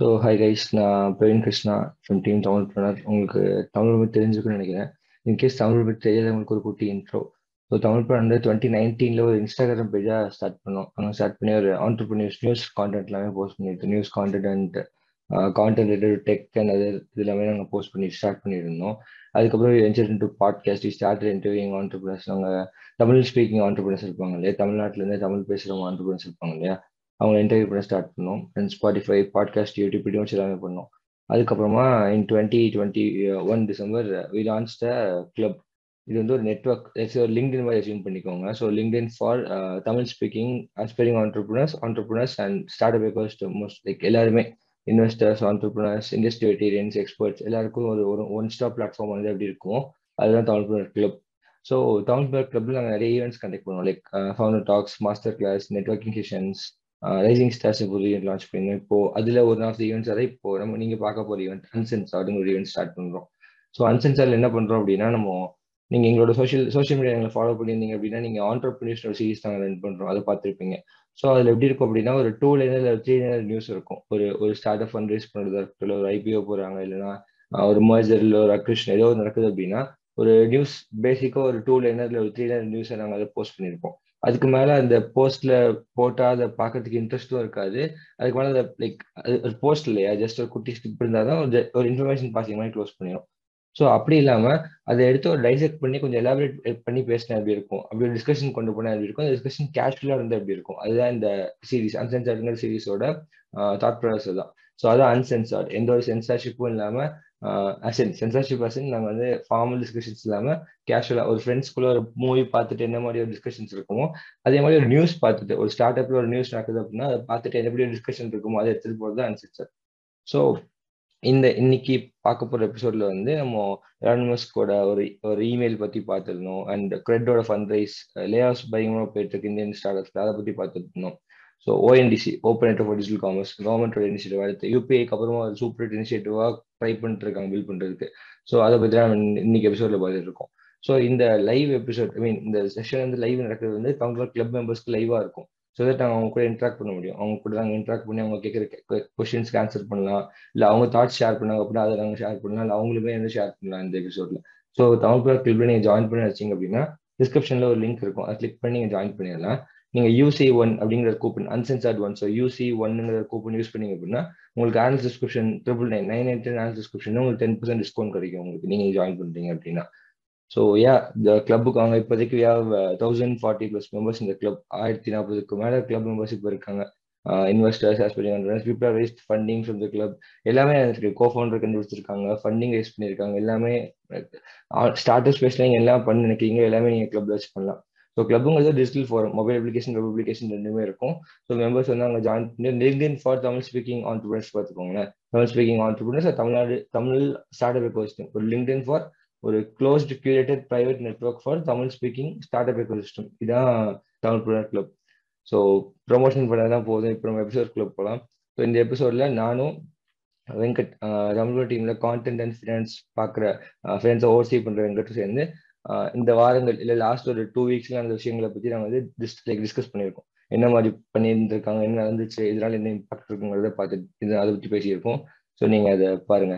So hi guys, நான் Praveen Krishna from team Tamilpreneur. உங்களுக்கு தமிழ் பற்றி தெரிஞ்சுக்கணும்னு நினைக்கிறேன். இன்கேஸ் தமிழ் பற்றி தெரியாது, உங்களுக்கு ஒரு குட்டி இன்ட்ரோ. ஸோ தமிழ் பிரணர் 2019 ஒரு இன்ஸ்டாகிராம் பேஜாக ஸ்டார்ட் பண்ணோம். அங்கே ஸ்டார்ட் பண்ணி ஒரு ஆண்டர்பிரனியர்ஸ் நியூஸ் கான்டென்ட் எல்லாமே போஸ்ட் பண்ணியிருந்தோம். News content and content related tech and அது இது எல்லாமே நாங்கள் போஸ்ட் பண்ணி ஸ்டார்ட் பண்ணியிருந்தோம். அதுக்கப்புறம் venture into podcast, start interviewing entrepreneurs. அவங்க தமிழ் ஸ்பீக்கிங் ஆண்டர்பிரனர்ஸ் இருப்பாங்க இல்லையா, தமிழ்நாட்டிலேருந்து தமிழ் பேசுகிறவங்க ஆண்டர்பிரனர்ஸ் இருப்பாங்க இல்லையா, அவங்க இன்டர்வியூ பண்ண ஸ்டார்ட் பண்ணோம். And Spotify, podcast, YouTube video எல்லாமே பண்ணோம். அதுக்கப்புறமா in 2021 December we launch the club. இது வந்து ஒரு நெட்வொர்க், ஒரு லிங்க்டின் மாதிரி அசியூம் பண்ணிக்கோங்க. So LinkedIn for Tamil speaking aspiring entrepreneurs and start up most like எல்லாருமே இன்வெஸ்டர்ஸ், ஆண்டர்பிரினர்ஸ், இண்டஸ்ட்ரியேட்டரியன்ஸ், எக்ஸ்பர்ட்ஸ் எல்லாருக்கும் ஒரு ஒன் ஸ்டாப் பிளாட்ஃபார்ம் வந்து எப்படி இருக்கும், அதுதான் தமிழ்பிரினர் கிளப். ஸோ தமிழ்பிரினர் கிளப்ல நாங்கள் நிறைய ஈவெண்ட்ஸ் கண்டக்ட் பண்ணுவோம், like founder talks, master class, networking sessions, rising stars ஒரு ஈவெண்ட் லான்ச் பண்ணியிருந்தோம். இப்போ அதில் ஒரு நாள் ஈவெண்ட்ஸ் அதை இப்போ நம்ம நீங்கள் பார்க்க போகிற ஈவெண்ட் அன்சென்சார்டுன்னு ஒரு ஈவெண்ட் ஸ்டார்ட் பண்ணுறோம். ஸோ அன்சென்சார்டில் என்ன பண்ணுறோம் அப்படின்னா, நம்ம நீங்கள் எங்களோட சோஷியல் மீடியா எங்களை ஃபாலோ பண்ணியிருந்தீங்க அப்படின்னா நீங்கள் ஆண்டர்பிரினர்ஷிப் சீரிஸ் நாங்கள் ரன் பண்ணுறோம், அதை பார்த்துருப்பீங்க. ஸோ அதில் எப்படி இருக்கும் அப்படின்னா, ஒரு 2 லைனர் 3 லைனர் நியூஸ் இருக்கும். ஒரு ஸ்டார்ட் அப் ஃபண்ட் ரைஸ் பண்ணுறதா இருக்கும், இல்லை ஒரு ஐபிஓ போகிறாங்க, இல்லைன்னா ஒரு மர்ஜர், இல்லை ஒரு அக்விசிஷன் ஏதோ நடக்குது அப்படின்னா ஒரு நியூஸ் பேசிக்காக ஒரு 2 லைனர் 3 லைனர் நியூஸை நாங்கள் அதை போஸ்ட் பண்ணியிருப்போம். அதுக்கு மேலே அந்த போஸ்ட்ல போட்டால் அதை பார்க்கறதுக்கு இன்ட்ரெஸ்ட்டும் இருக்காது. அதுக்கு மேலே லைக் ஒரு போஸ்ட் இல்லையா, ஜஸ்ட் ஒரு குட்டி ஸ்கிப் இருந்தால் தான் ஒரு இன்ஃபர்மேஷன் பாசிங் மாதிரி க்ளோஸ் பண்ணிடும். ஸோ அப்படி இல்லாமல் அதை எடுத்து ஒரு டைஜெக்ட் பண்ணி கொஞ்சம் எலாபரேட் பண்ணி பேசினா எப்படி இருக்கும், அப்படி ஒரு டிஸ்கஷன் கொண்டு போனால் எப்படி இருக்கும், அந்த டிஸ்கஷன் கேஷுவலாக இருந்தால் எப்படி இருக்கும், அதுதான் இந்த சீரிஸ் அன்சென்சார்டுங்கிற சீரிஸோட தாட் ப்ராசஸ் தான். ஸோ அதான் அன்சென்சார்ட். எந்த ஒரு சென்சார்ஷிப்பும் இல்லாமல் சென்சார்ஷிப் அசன் நாங்கள் வந்து ஃபார்மல் டிஸ்கஷன்ஸ் இல்லாமல் கேஷுவலாக ஒரு ஃப்ரெண்ட்ஸ்குள்ளே ஒரு மூவி பார்த்துட்டு என்ன மாதிரி ஒரு டிஸ்கஷன்ஸ் இருக்குமோ அதே மாதிரி ஒரு நியூஸ் பார்த்துட்டு, ஒரு ஸ்டார்ட் அப்ல ஒரு நியூஸ் நடக்குது அப்படின்னா அதை பார்த்துட்டு என்ன எப்படி டிஸ்கஷன் இருக்குமோ அதை எடுத்துகிட்டு போகிறது தான் அன்சென்சார்ட். ஸோ இன்னைக்கு பார்க்க போகிற எபிசோட்ல வந்து நம்ம எலான்மஸ்கோட ஒரு இமெயில் பற்றி பார்த்துருந்தோம், அண்ட் கிரெட்டோட ஃபண்ட் ரைஸ் லே ஆஃப்ஸ் பயங்கரமாக போயிட்டு இருக்கு இந்தியன் ஸ்டார்ட் அப்ஸ்ல, அதை பற்றி பார்த்துட்டு இருந்தோம். So ONDC, open network for digital commerce, கவர்மெண்டோட இனிஷியேட்டிவ் அடுத்து யூபிஐக்கு அப்புறமா ஒரு சூப்பர் இனிஷியேட்டிவாக ட்ரை பண்ணிட்டு இருக்காங்க பில்ட் பண்ணுறதுக்கு. ஸோ அதை பற்றி தான் இன்னைக்கு எபிசோட்ல பார்த்துட்டு இருக்கோம். ஸோ இந்த லைவ் எபிசோட் இந்த செஷன் வந்து லைவ் நடக்கிறது வந்து தமிழ்நாடு கிளப் மெம்பர்ஸ்க்கு லைவாக இருக்கும். ஸோ தட் நாங்கள் அவங்க கூட இன்ட்ராக்ட் பண்ண முடியும், அவங்க கூட நாங்கள் இன்ட்ராக்ட் பண்ணி அவங்க கேட்குற கொஸ்டின்ஸ்க்கு ஆன்சர் பண்ணலாம், இல்லை அவங்க தாட்ஸ் ஷேர் பண்ணாங்க அப்படின்னா அதை நாங்கள் ஷேர் பண்ணலாம், இல்லை அவங்களுமே வந்து ஷேர் பண்ணலாம் இந்த எபிசோட்ல. ஸோ தமிழ்நாடு கிளப்ல நீங்கள் ஜாயின் பண்ணி வச்சிங்க அப்படின்னா டிஸ்கிரிப்ஷன்ல ஒரு லிங்க் இருக்கும், அதை கிளிக் பண்ணி நீங்கள் ஜாயின் பண்ணிடலாம். நீங்கள் UC1 அப்படிங்கிற கூப்பன் அன்சென்சார்ட் 1, ஸோ UC1ங்கிற கூப்பன் யூஸ் பண்ணீங்க அப்படின்னா உங்களுக்கு ஆனல் சப்ஸ்கிரிப்ஷன் 999 ஆனல் சப்ஸ்கிரிப்ஷன் உங்களுக்கு 10% டிஸ்கவுண்ட் கிடைக்கும் உங்களுக்கு, நீங்கள் ஜாயின் பண்ணுறீங்க அப்படின்னா. ஸோ இந்த கிளப்புக்கு அவங்க இப்போதைக்கு 1040+ மெம்பர்ஸ் இந்த கிளப், 1040க்கு மேலே கிளப் மெம்பர்ஸ் இப்போ இருக்காங்க. Investors, aspiring people raise funding from the club எல்லாமே இருக்கு. கோஃபவுண்டர் கண்டுபிடிச்சிருக்காங்க, ஃபண்டிங் ரைஸ் பண்ணியிருக்காங்க, எல்லாமே ஸ்டார்ட் அப் ஸ்பேஸ்ல நீங்கள் எல்லாம் பண்ணி நினைக்கிறீங்க, எல்லாமே நீங்கள் கிளப்ல வச்சு பண்ணலாம். ஸோ கிளப்புங்கிறது digital forum, mobile application, web application ரெண்டுமே இருக்கும். ஸோ மெம்பர்ஸ் வந்து அங்கே ஜாயின் பண்ணி LinkedIn for Tamil speaking entrepreneurs பார்த்துக்கோங்களேன். Tamil speaking entrepreneurs Tamil start up ecosystem, ஒரு லிங்க்டின் ஃபார் ஒரு closed curated private network for Tamil speaking start up ecosystem, இதுதான் தமிழ்பிரினர் கிளப். ஸோ ப்ரொமோஷன் பண்ணதான் போதும், இப்போ நம்ம எபிசோட் கிளப் போகலாம். ஸோ இந்த எபிசோடில் நானும் வெங்கட், தமிழ் டீம்ல கான்டென்ட் அண்ட் ஃபினான்ஸ் பார்க்குற ஃபினான்ஸை ஓவர்சீ பண்ணுற வெங்கட்டும் சேர்ந்து இந்த வாரங்கள் இல்லை லாஸ்ட் ஒரு 2 வீக்ஸ்ல அந்த விஷயங்களை பற்றி நாங்கள் வந்து டிஸ்கஸ் பண்ணியிருக்கோம். என்ன மாதிரி பண்ணியிருந்துருக்காங்க, என்ன நடந்துச்சு, இதனால என்ன இம்பாக்ட் இருக்குங்கிறத பார்த்துட்டு அதை பற்றி பேசியிருக்கோம். ஸோ நீங்கள் அதை பாருங்க.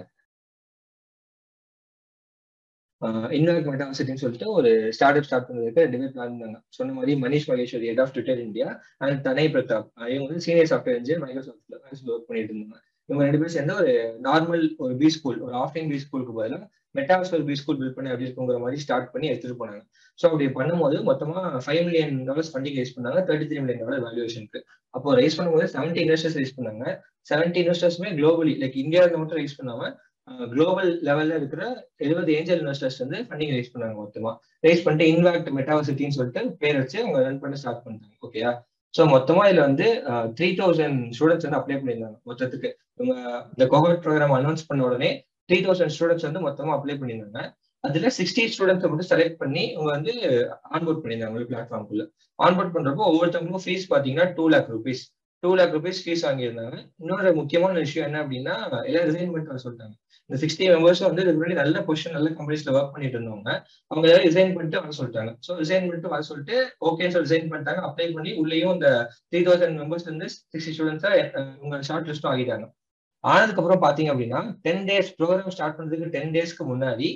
இன்னொரு மெட்டாவர்ஸ் சொல்லிட்டு ஒரு ஸ்டார்ட் அப் ஸ்டார்ட் பண்ணுறதுக்கு ரெண்டுமே பிளான் பண்ணாங்க. சொன்ன மாதிரி Manish Maheshwari, head of Twitter India, and Tanay Pratap, இவங்க வந்து சீனியர் சாஃப்ட்வேர் இன்ஜினியர் மைக்ரோசாஃப்ட்ல ஒர்க் பண்ணிட்டு இருந்தாங்க. இவங்க 2 பேரும் சேர்ந்து ஒரு நார்மல் ஒரு பி ஸ்கூல், ஒரு ஆஃப்லைன் பி ஸ்கூலுக்கு பதிலாக மெட்டாவர்ஸ் ஒரு பி ஸ்கூல் பில்ட் பண்ணி அப்படி இருக்குங்கிற மாதிரி ஸ்டார்ட் பண்ணி எடுத்துட்டு போனாங்க. ஸோ அப்படி பண்ணும்போது மொத்தமா $5 million ஃபண்டிங் ரைஸ் பண்ணாங்க, $33 million வேல்யூவேஷனுக்கு. அப்போ ரைஸ் பண்ணும்போது 70 இன்வெஸ்டர்ஸ் ரைஸ் பண்ணாங்க. 70 இன்வெஸ்டர்ஸுமே குளோபலி, லைக் இந்தியாவில் மட்டும் ரைஸ் பண்ணாம குளோபல் லெவல்ல இருக்கிற 70 ஏஞ்சல் இன்வெஸ்டர்ஸ் வந்து ஃபண்டிங் ரைஸ் பண்ணாங்க. மொத்தமா ரைஸ் பண்ணிட்டு இன்வாக்ட் மெட்டாவர்சிட்டின்னு சொல்லிட்டு பேர் வச்சு அவங்க ரன் பண்ண ஸ்டார்ட் பண்ணிட்டாங்க. ஓகேயா? ஸோ மொத்தமா இதுல வந்து 3000 ஸ்டூடெண்ட்ஸ் வந்து அப்ளை பண்ணியிருந்தாங்க. மொத்தத்துக்கு இவங்க இந்த கோஹோர்ட் ப்ரோக்ராம் அனௌன்ஸ் பண்ண உடனே 3000 ஸ்டூடெண்ட்ஸ் வந்து மொத்தமா அப்ளை பண்ணியிருந்தாங்க. அதுல 60 ஸ்டூடெண்ட்ஸை மட்டும் செலக்ட் பண்ணி இவங்க வந்து ஆன்போர்ட் பண்ணியிருந்தாங்க ஒரு பிளாட்ஃபார்ம்குள்ள. ஆன்போர்ட் பண்றப்போ ஒவ்வொருத்தவங்களுக்கும் ஃபீஸ் பாத்தீங்கன்னா ₹2 lakh. ₹2 lakh ஃபீஸ் வாங்கியிருந்தாங்க. இன்னொரு முக்கியமான விஷயம் என்ன அப்படின்னா, எல்லாம் ரிசைன் பண்ணிட்டு சொல்லிட்டாங்க. இந்த 60 மெம்பர்ஸும் வந்து இதுக்கு முன்னாடி நல்ல பொசிஷன், நல்ல கம்பெனிஸ்ல ஒர்க் பண்ணிட்டு இருந்தவங்க. அவங்க எல்லாரும் ரிசைன் பண்ணிட்டு வர சொல்லிட்டாங்க. ஸோ ரிசைன் பண்ணிட்டு வர சொல்லிட்டு ஓகேன்னு சொல்லி ரிசைன் பண்ணிட்டாங்க. அப்ளை பண்ணி உள்ளேயும் இந்த 3000 மெம்பர்ஸ் வந்து 60 ஸ்டூடெண்ட்ஸா இவங்க ஷார்ட் லிஸ்டும் ஆகிட்டாங்க. ஆனதுக்கு அப்புறம் பாத்தீங்க அப்படின்னா 10 days ப்ரோக்ராம் ஸ்டார்ட் பண்றதுக்கு 10 daysக்கு முன்னாடி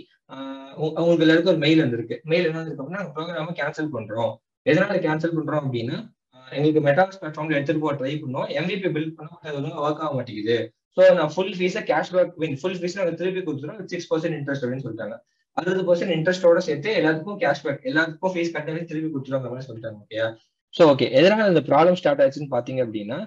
உங்களுக்கு எல்லாருக்கும் ஒரு மெயில் வந்திருக்கு. மெயில் என்ன இருக்கு அப்படின்னா, ப்ரோக்ராம கேன்சல் பண்றோம். எதனால கேன்சல் பண்றோம் அப்படின்னா, எங்களுக்கு மெட்டாஸ் பிளாட்ஃபார்ம்ல எடுத்துட்டு போக ட்ரை பண்ணோம், எம்விபி பில்ட் பண்ண ஒழுங்காக ஒர்க் ஆக மாட்டேங்குது. ஸோ நான் ஃபுல் ஃபீஸை கேஷ்பேக் மீன் ஃபுல் ஃபீஸ் நாங்கள் திருப்பி கொடுத்துருவோம் 6% இன்ட்ரெஸ்ட் அப்படின்னு சொல்லிட்டாங்க. 60% இன்ட்ரெஸ்டோட சேர்த்து எல்லாத்துக்கும் கேஷ்பேக் எல்லாத்துக்கும் ஃபீஸ் கட்டணம் திருப்பி கொடுத்துருவாங்க அப்படின்னு சொல்லிட்டாங்க. ஓகே, ஸோ ஓகே, எதனால இந்த ப்ராப்ளம் ஸ்டார்ட் ஆயிடுச்சுன்னு பாத்தீங்க அப்படின்னா,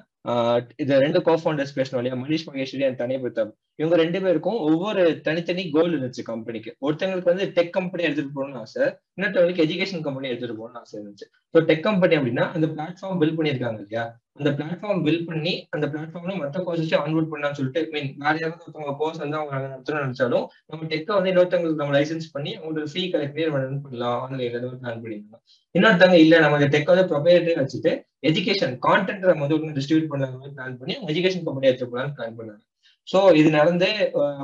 இது 2 கோஃபவுண்டர்ஸ் பேசணும் இல்லையா, மனிஷ் மகேஸ்வரி அண்ட் தனி பிரதாப். இவங்க 2 பேருக்கும் ஒவ்வொரு தனித்தனி கோல் இருந்துச்சு கம்பெனிக்கு. ஒருத்தவங்களுக்கு வந்து டெக் கம்பெனி எடுத்துட்டு போகணும்னு ஆசை, இன்னொருத்தவங்களுக்கு எஜுகேஷன் கம்பெனி எடுத்துட்டு போகணும்னு ஆசை இருந்துச்சு. ஸோ டெக் கம்பெனி அப்படின்னா அந்த பிளாட்ஃபார்ம் பில்ட் பண்ணியிருக்காங்க இல்லையா, அந்த பிளாட்ஃபார்ம் பில்ட் பண்ணி அந்த பிளாட்ஃபார்ம்ல மற்ற கோர்ஸஸ் ஆன்வோர்ட் பண்ணலாம்னு சொல்லிட்டு மீன் வேற யாராவது ஒருத்தவங்க கோர்ஸ் வந்து அவங்க நடத்தணும்னு நினைச்சாலும் நம்ம டெக்கை வந்து இன்னொருத்தவங்களுக்கு நம்ம லைசன்ஸ் பண்ணி அவங்களுக்கு ஃபீ கலெக்ட் பண்ணலாம் ஆன்லைன்ல பிளான் பண்ணிருந்தோம். இன்னொருத்தவங்க இல்ல நம்ம டெக்கை வந்து ப்ரொப்ரைட்டரியா வச்சுட்டு எஜுகேஷன் கான்டென்ட் நம்ம வந்து டிஸ்ட்ரிபியூட் பண்ணலாம் பிளான் பண்ணி அவங்க எஜுகேஷன் கம்பெனி எடுத்து போகலான்னு பிளான் பண்ணாங்க. ஸோ இது நடந்து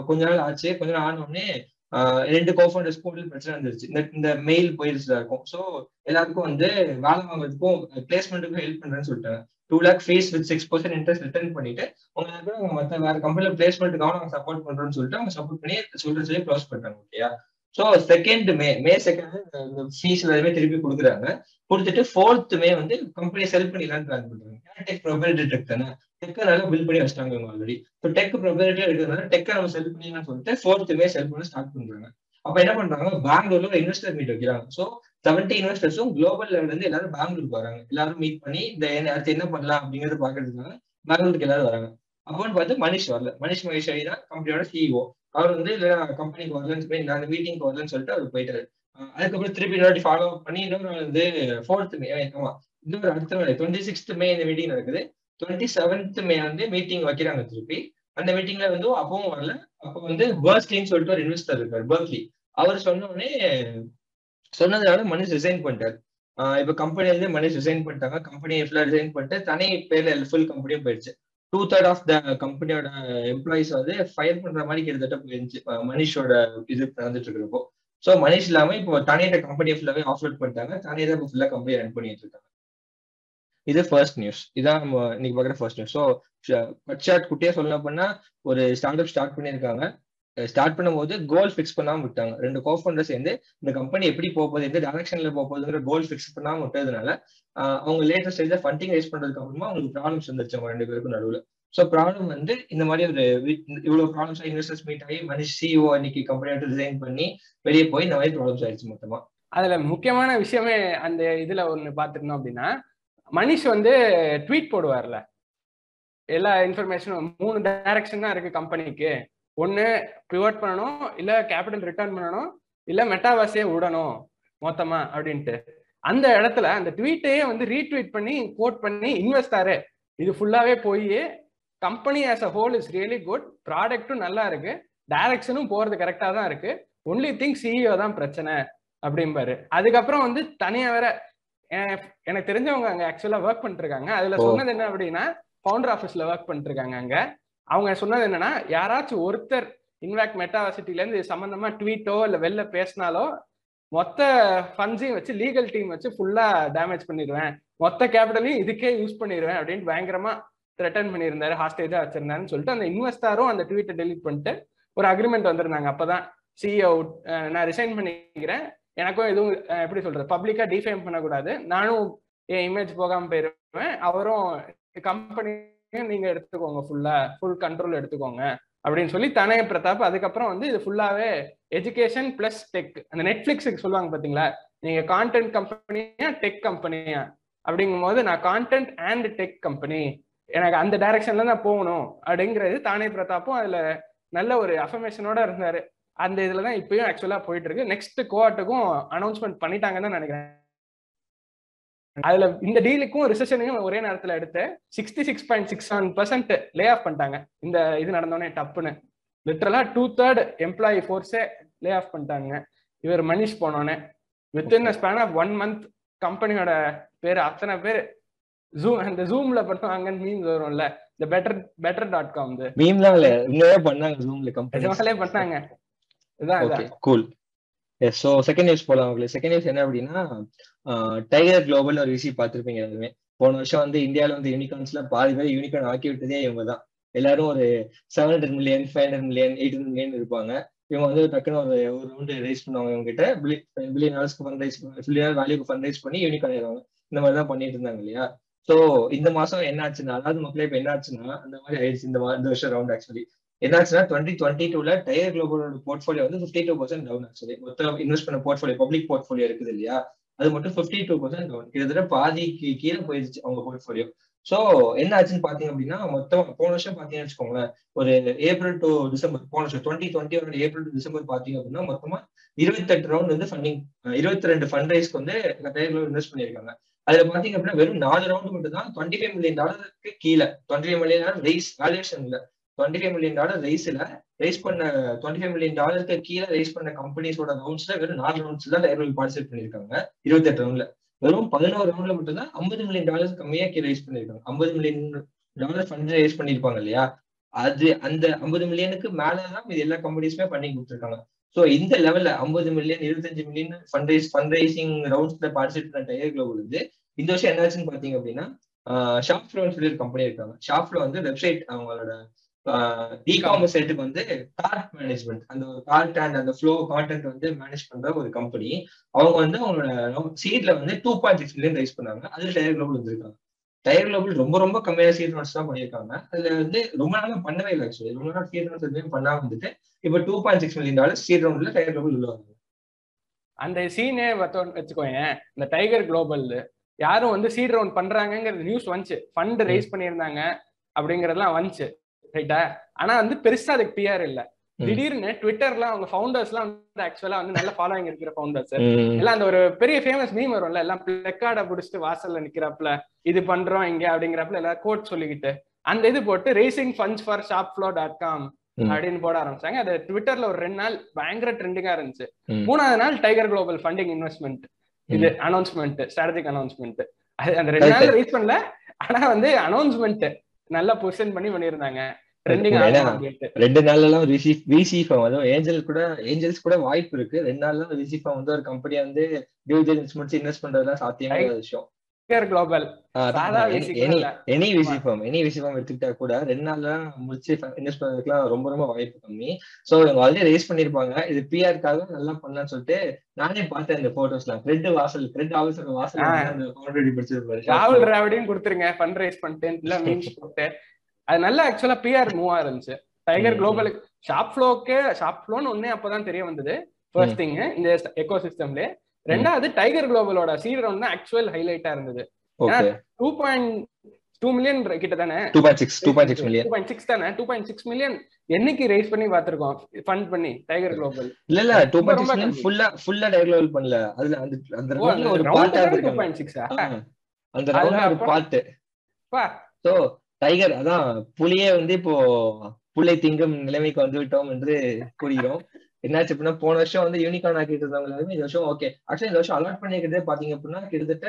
கொஞ்ச நாள் ஆச்சு. கொஞ்ச நாள் ஆனோடனே 2 கோஃபவுண்டர்ஸ் பிரச்சனை வந்துருச்சு. இந்த மெயில் போயிருச்சுதான் இருக்கும். ஸோ எல்லாருக்கும் வந்து வேலை வாங்குறதுக்கும் பிளேஸ்மெண்ட்டுக்கும் ஹெல்ப் பண்றேன்னு சொல்லிட்டாங்க. 2 lakh fees with 6% interest return பண்ணிட்டு அவங்க மற்ற வேற கம்பெனியில பிளேஸ்மெண்ட்டுக்காக நாங்கள் சப்போர்ட் பண்றோம்னு சொல்லிட்டு அவங்க சப்போர்ட் பண்ணி சொல்லி க்ளோஸ் பண்றாங்க. ஓகேயா, ஸோ 2 May ஃபீஸ் எல்லாருமே திருப்பி கொடுக்குறாங்க. கொடுத்துட்டு 4th May வந்து கம்பெனியை செல் பண்ணிடலான்னு பிளான் பண்றாங்க. டெக் ப்ரொப்ரைட்டரி டெக் தானே, டெக்கை நல்லா பில் பண்ணி வச்சிட்டாங்க இவங்க ஆல்ரெடி. ஸோ டெக் ப்ரொப்ரைட்டரியா இருக்கிறதுனால டெக்கை நம்ம செல் பண்ணிடலாம்னு சொல்லிட்டு 4th May செல் பண்ண ஸ்டார்ட் பண்றாங்க. அப்ப என்ன பண்றாங்க, பெங்களூர்ல ஒரு இன்வெஸ்டர் மீட் வைக்கிறாங்க. ஸோ 70 இன்வெஸ்டர்ஸும் குளோபல் லெவல்ல இருந்து எல்லாரும் பெங்களூருக்கு வராங்க. எல்லாரும் மீட் பண்ணி இந்த அடுத்து என்ன பண்ணலாம் அப்படிங்கறது பாக்குறதுக்காக பெங்களூருக்கு எல்லாரும் வராங்க. அப்போன்னு பார்த்து மனிஷ் வரல. மனிஷ் மகேஸ்வரி தான் கம்பெனியோட சிஇஓ. அவர் வந்து கம்பெனிக்கு வரலன்னு சொல்லி நான் மீட்டிங்க்கு வரலன்னு சொல்லிட்டு அவர் போயிட்டாரு. அதுக்கப்புறம் திருப்பி இன்னொரு ஃபாலோ அப் பண்ணி இன்னொரு வந்து 4th May இன்னொரு அடுத்த நாள் 26th May இந்த மீட்டிங் நடக்குது. 27th May வந்து மீட்டிங் வைக்கிறாங்க திருப்பி. அந்த மீட்டிங்ல வந்து அப்பவும் வரல. அப்போ வந்து பர்க்லின்னு சொல்லிட்டு ஒரு இன்வெஸ்டர் இருக்காரு, பர்க்லி. அவர் சொன்னதுனால மனுஷ் ரிசைன் பண்ணிட்டாரு. இப்ப கம்பெனி வந்து மனுஷ் ரிசைன் பண்ணிட்டாங்க. கம்பெனி ஃபுல்லா ரிசைன் பண்ணிட்டு தனி பேர்ல ஃபுல் கம்பெனியும் போயிடுச்சு. 2/3 ஆஃப் த கம்பெனியோட எம்ப்ளாயிஸ் வந்து ஃபயர் பண்ற மாதிரி கிட்டத்தட்ட போயிருந்துச்சு மனிஷோட இது நடந்துட்டு இருக்கிறப்போ. ஸோ மனிஷ் இல்லாம இப்போ தனியோட கம்பெனியை ஃபுல்லாவே ஆஃப்லோட் பண்ணிட்டாங்க. தனியை தான் இப்போ ஃபுல்லா கம்பெனி ரன் பண்ணிட்டு இருக்காங்க. இது ஃபர்ஸ்ட் நியூஸ். இதான் நம்ம இன்னைக்கு பாக்குற ஃபர்ஸ்ட் நியூஸ். ஸோ ஷார்ட் குட்டியா சொல்லணும் பண்ணா, ஒரு ஸ்டார்ட் அப் ஸ்டார்ட் பண்ணியிருக்காங்க. ஸ்டார்ட் பண்ணும்போது கோல் ஃபிக்ஸ் பண்ணாம விட்டாங்க. 2 கோஃபவுண்டர்ஸ் சேர்ந்து இந்த கம்பெனி எப்படி போகுது, எந்த டைரக்ஷன்ல போகுதுங்கிற கோல் ஃபிக்ஸ் பண்ணாம விட்டதுனால அவங்க லேட்டஸ்ட் ஸ்டேஜ்ல ஃபண்டிங் ரைஸ் பண்றதுக்கு அப்புறமா அவங்களுக்கு ப்ராப்ளம்ஸ் வந்துருச்சு அவங்க 2 பேருக்கும் நடுவுல. ஸோ ப்ராப்ளம் வந்து இந்த மாதிரி ஒரு இவ்வளவு ப்ராப்ளம்ஸ் ஆகி இன்வெஸ்டர்ஸ் மீட் ஆகி மனுஷ் சிஓ அன்னைக்கு கம்பெனியோட ரிசைன் பண்ணி வெளியே போய் இந்த மாதிரி ப்ராப்ளம்ஸ் ஆயிடுச்சு மொத்தமா. அதுல முக்கியமான விஷயமே அந்த இதுல ஒண்ணு பாத்துக்கணும் அப்படின்னா, மனிஷ் வந்து ட்வீட் போடுவார்ல எல்லா இன்ஃபர்மேஷனும். 3 டைரக்ஷன் தான் இருக்கு கம்பெனிக்கு. 1 பிவட் பண்ணணும், இல்ல கேபிட்டல் ரிட்டர்ன் பண்ணணும், இல்ல மெட்டாவர்ஸே விடணும் மொத்தமா அப்படின்ட்டு. அந்த இடத்துல அந்த ட்வீட்டையே வந்து ரீட்வீட் பண்ணி கோட் பண்ணி இன்வெஸ்டாரு இது ஃபுல்லாவே போய் company as a whole is really good, ப்ராடக்ட்டும் நல்லா இருக்கு, டைரக்ஷனும் போறது கரெக்டா தான் இருக்கு, ஒன்லி திங் சிஇஓ தான் பிரச்சனை அப்படிம்பாரு. அதுக்கப்புறம் வந்து தனியா வேற எனக்கு தெரிஞ்சவங்க அங்க ஆக்சுவலா ஒர்க் பண்ணிட்டு இருக்காங்க. அதுல சொன்னது என்ன அப்படின்னா, ஃபவுண்டர் ஆஃபீஸ்ல ஒர்க் பண்ணிட்டு இருக்காங்க அங்க. அவங்க சொன்னது என்னன்னா, யாராச்சும் ஒருத்தர் இன்வேக்ட் மெட்டாவர்சிட்டில இருந்து சம்பந்தமா ட்வீட்டோ இல்ல வெளில பேசினாலோ மொத்த ஃபண்ட்ஸையும் வச்சு லீகல் டீம் வச்சு ஃபுல்லா டேமேஜ் பண்ணிடுவேன், மொத்த கேபிட்டலையும் இதுக்கே யூஸ் பண்ணிடுவேன் அப்படின்னு பயங்கரமா த்ரெட்டன் பண்ணியிருந்தாரு, ஹாஸ்டேஜா வச்சிருந்தாருன்னு சொல்லிட்டு அந்த இன்வெஸ்டாரும் அந்த ட்வீட்டை டெலீட் பண்ணிட்டு ஒரு அக்ரிமெண்ட் வந்திருந்தாங்க. அப்பதான் சிஇஓ நான் ரிசைன் பண்ணிக்கிறேன், எனக்கும் எதுவும் எப்படி சொல்றது பப்ளிக்கா டிஃபேம் பண்ணக்கூடாது, நானும் என் இமேஜ் போகாம போயிருவேன், அவரும் கம்பெனியும் நீங்க எடுத்துக்கோங்க ஃபுல்லா ஃபுல் கண்ட்ரோல் எடுத்துக்கோங்க அப்படின்னு சொல்லி தனே பிரதாப். அதுக்கப்புறம் வந்து இது ஃபுல்லாவே எஜுகேஷன் பிளஸ் டெக். அந்த நெட்ஃபிளிக்ஸுக்கு சொல்லுவாங்க பாத்தீங்களா, நீங்க கான்டென்ட் கம்பெனியா டெக் கம்பெனியா அப்படிங்கும் போது நான் கான்டென்ட் அண்ட் டெக் கம்பெனி, எனக்கு அந்த டைரக்ஷன்ல தான் போகணும் அப்படிங்கிறது தானே பிரதாப்பும் அதுல நல்ல ஒரு அஃபர்மேஷனோட இருந்தாரு. அந்த இதுல தான் இப்பயும் ஆக்சுவலா போயிட்டு இருக்கு. நெக்ஸ்ட் கோஆர்ட்டுக்கும் அனௌன்ஸ்மெண்ட் பண்ணிட்டாங்கன்னு தான் நினைக்கிறேன். அதுல இந்த டீலுக்கும் ரிசெஷனுக்கும் ஒரே நேரத்துல எடுத்து 66.67% லே ஆஃப் பண்ணிட்டாங்க. இந்த இது நடந்தோடனே டப்புன்னு லிட்டரலா 2/3 எம்ப்ளாயி ஃபோர்ஸே லே ஆஃப் பண்ணிட்டாங்க. இவர் மனிஷ் போனோடனே வித்தின் ஸ்பேன் ஆஃப் 1 month கம்பெனியோட பேர் அத்தனை பேர் அந்த ஜூம்ல பண்ணோம். அங்க மீம்ஸ் வரும்ல, இந்த better.com பண்ணாங்க. செகண்ட் நியூஸ் போலாம் உங்களுக்கு. செகண்ட் நியூஸ் என்ன அப்படின்னா, டைகர் குளோபல் ஒரு விஷயம் பார்த்துருப்பீங்க. போன வருஷம் வந்து இந்தியாவில வந்து யூனிகார்ன்ஸ்ல பாதி பேர் யூனிகார்ன் ஆக்கி விட்டதே இவங்க தான். எல்லாரும் ஒரு 700 மில்லியன், 500 மில்லியன், 800 மில்லியன் இருப்பாங்க. இவங்க வந்து டக்குன்னு ஒரு ரவுண்டு ரைஸ் பண்ணுவாங்க, இவங்க கிட்ட பில்லியன் டாலர்ஸ்க்கு ஃபண்ட் ரைஸ் பில்லியன் வேல்யூக்கு ஃபண்ட் ரைஸ் பண்ணி யூனிக் ஆயிடுவாங்க. இந்த மாதிரி தான் பண்ணிட்டு இருந்தாங்க இல்லையா. ஸோ இந்த மாசம் என்ன ஆச்சுன்னா, அதாவது மக்களே இப்ப என்ன ஆச்சுன்னா அந்த மாதிரி ஆயிடுச்சு. இந்த வருஷம் ரவுண்ட் ஆக்சுவலி என்ன ஆச்சுன்னா 2022ல டையர் குளோபலோட போர்ட்ஃபோலியோ வந்து 52% டவுன் ஆக்சுவலி. மொத்தம் இன்வெஸ்ட் பண்ண போர்ட்ஃபோலியோ பப்ளிக் போர்ட்ஃபோலியோ இருக்குது இல்லையா, அது மட்டும் 52% டவுன், கிட்டத்தட்ட பாதிக்கு கீழே போயிடுச்சு அவங்க போர்ட்ஃபோலியோ. சோ என்ன ஆச்சுன்னு பாத்தீங்க அப்படின்னா, மொத்தம் போன வருஷம் பாத்தீங்கன்னு வச்சுக்கோங்களேன், ஒரு ஏப்ரல் டு டிசம்பர் போன வருஷம் 2021 ஏப்ரல் டு டிசம்பர் பாத்தீங்க அப்படின்னா மொத்தமா 28 ரவுண்ட் வந்து ஃபண்டிங், 22 ஃபண்ட் ரைஸ்க்கு வந்து டையர் இன்வெஸ்ட் பண்ணியிருக்காங்க. அதுல பாத்தீங்க அப்படின்னா வெறும் 4 ரவுண்ட் மட்டும் தான் $25 மில்லியன் கீழே, $25 மில்லியன் ரைஸ் வேல்யூஷன் இல்ல, $25 மில்லியன் ரைஸ்ல ரைஸ் பண்ண $25 மில்லியன் கீழே ரைஸ் பண்ண கம்பெனிஸோட ரவுண்ட்ஸ்ல வெறும் 4 ரவுண்ட்ஸ்ல டையர் பார்ட்டிசிபேட் பண்ணிருக்காங்க. 28 ரவுண்ட்ல வெறும் 11 ரவுண்ட்ல மட்டும் தான் $50 மில்லியன் கம்மியா கீழே ரைஸ் பண்ணிருக்காங்க. $50 மில்லியன் ஃபண்ட் ரைஸ் பண்ணிருப்பாங்க இல்லையா, அது அந்த $50 மில்லியனுக்கு மேலதான் இது எல்லா கம்பெனிஸுமே பண்ணி கொடுத்துருக்காங்க. ஸோ இந்த லெவல்ல 50 மில்லியன், 25 மில்லியன் ஃபண்ட் ரைசிங் ரவுண்ட்ஸ்ல பார்ட்டிசிபேட் பண்ண டையர்களை பொழுது இந்த வருஷம் என்ன ஆச்சுன்னு பாத்தீங்க அப்படின்னா, ஷாப்ஃப்ளோன்னு சொல்லி ஒரு கம்பெனி இருக்காங்க. ஷாப்ஃப்ளோ வந்து வெப்சைட் அவங்களோட இகாமர்ஸ் சைட்டுக்கு வந்து கார்ட் மேனேஜ்மெண்ட், அந்த ஒரு கார்ட் அண்ட் அந்த ஃப்ளோ கான்டென்ட் வந்து மேனேஜ் பண்ற ஒரு கம்பெனி. அவங்க வந்து அவங்களோட சீட்ல வந்து 2.6 மில்லியன் ரைஸ் பண்ணாங்க. அதுல டையர் குளோபல் வந்துருக்காங்க. டையர் குளோபல் ரொம்ப ரொம்ப கம்மியான சீட் நோட்ஸ் தான் பண்ணியிருக்காங்க. அதுல வந்து ரொம்ப நாளா பண்ணவே இல்லை ஆக்சுவலி, ரொம்ப நாள் சீட் நோட்ஸ் எதுவுமே பண்ணா வந்துட்டு இப்ப $2.6 மில்லியன் சீட் ரவுண்ட்ல டையர் குளோபல் உள்ள வந்தாங்க. அந்த சீனே வச்சுக்கோங்க, இந்த டைகர் குளோபல் யாரும் வந்து சீட் ரவுண்ட் பண்றாங்கிறது நியூஸ் வந்துச்சு, ஃபண்ட் ரைஸ் பண்ணியிருந்தாங்க அப்படிங்கறதுலாம் வந்துச்சு ரைட்டா. ஆனா வந்து பெருசா அதுக்கு பிஆர் இல்ல. திடீர்னு ட்விட்டர்ல அவங்க ஃபவுண்டர்ஸ்லாம் வந்து ஆக்சுவலா வந்து நல்ல ஃபாலோயிங் இருக்கிற ஃபவுண்டர்ஸ் எல்லாம் அந்த ஒரு பெரிய ஃபேமஸ் மீம் வரும்ல, எல்லாம் பிளக்கார்டை பிடிச்சிட்டு வாசல்ல நிக்கிறப்பல இது பண்றோம் இங்க அப்படிங்கிறப்பல எல்லாம் கோட் சொல்லிக்கிட்டு அந்த இது போட்டு ரேசிங் ஃபண்ட்ஸ் ஃபார் shopflo.com அப்படின்னு போட ஆரம்பிச்சாங்க. அது ட்விட்டர்ல ஒரு 2 நாள் பயங்கர ட்ரெண்டிங்கா இருந்துச்சு. 3ஆவது நாள் டைகர் குளோபல் ஃபண்டிங் இன்வெஸ்ட்மெண்ட் இது அனௌன்ஸ்மெண்ட், ஸ்ட்ராட்டஜிக் அனௌன்ஸ்மெண்ட். அது அந்த 2 நாள் ரீச் பண்ணல, ஆனா வந்து அனௌன்ஸ்மெண்ட் நல்லா பொசிஷன் பண்ணி பண்ணிருந்தாங்க. 2 நாள்லாம் ஏஞ்சல்ஸ் கூட வாய்ப்பு இருக்கு. 2 நாள்லாம் ரிசிஃபார்ம் வந்து ஒரு கம்பெனி வந்து டியூ டெலிஜென்ஸ் முடிச்சு இன்வெஸ்ட் பண்றதுலாம் சாத்தியமான விஷயம். எனி விசி ஃபார்ம் எடுத்துக்கிட்டா கூட 2 நாள்லாம் முடிச்சு இன்வெஸ்ட் பண்றதுக்குலாம் ரொம்ப ரொம்ப வாய்ப்பு கம்மி. சோ இவங்க ஆல்ரெடி ரைஸ் பண்ணிருப்பாங்க, இது பிஆர்க்காக நல்லா பண்ணலாம்னு சொல்லிட்டு நானே பார்த்தேன் இந்த போட்டோஸ்லாம். வாசல் பிடிச்சிருப்பாரு ராகுல் டிராவிடியும் கொடுத்துருங்க ஃபண்ட் ரைஸ் பண்ணிட்டு. அது நல்லா ஆக்சுவலா பிஆர் மூவா இருந்துச்சு டைகர் குளோபலுக்கு. ஷாப்ஃப்ளோன்னு ஒன்னே அப்பதான் தெரிய வந்தது ஃபர்ஸ்ட் திங் இந்த எக்கோ சிஸ்டம்ல. 2ஆவது டைகர் குளோபலோட சீட் ரவுண்ட் தான் ஆக்சுவல் ஹைலைட்டா இருந்தது. 2.2 மில்லியன் கிட்ட தானே, 2.6 மில்லியன் என்னைக்கு ரைஸ் பண்ணி பாத்துருக்கோம் ஃபண்ட் பண்ணி டைகர் குளோபல். இல்ல 2.6 ஃபுல்லா டைகர் குளோபல் பண்ணல, அதுல அந்த ஒரு பார்ட்டா இருக்கு 2.6 அந்த ரவுண்ட்ல ஒரு பார்ட் பா. சோ டைகர் அதான் புலியே வந்து இப்போ புலை திங்கும் நிலைமைக்கு வந்து விட்டோம் என்று கூறுகிறோம். என்னாச்சு அப்படின்னா போன வருஷம் வந்து யூனிகார்ன் ஆக்கிட்டு இருந்தவங்க எல்லாருமே இந்த வருஷம் ஓகே ஆக்சுவலி இந்த வருஷம் அலாட் பண்ணிக்கிறதே பாத்தீங்க அப்படின்னா கிட்டத்தட்ட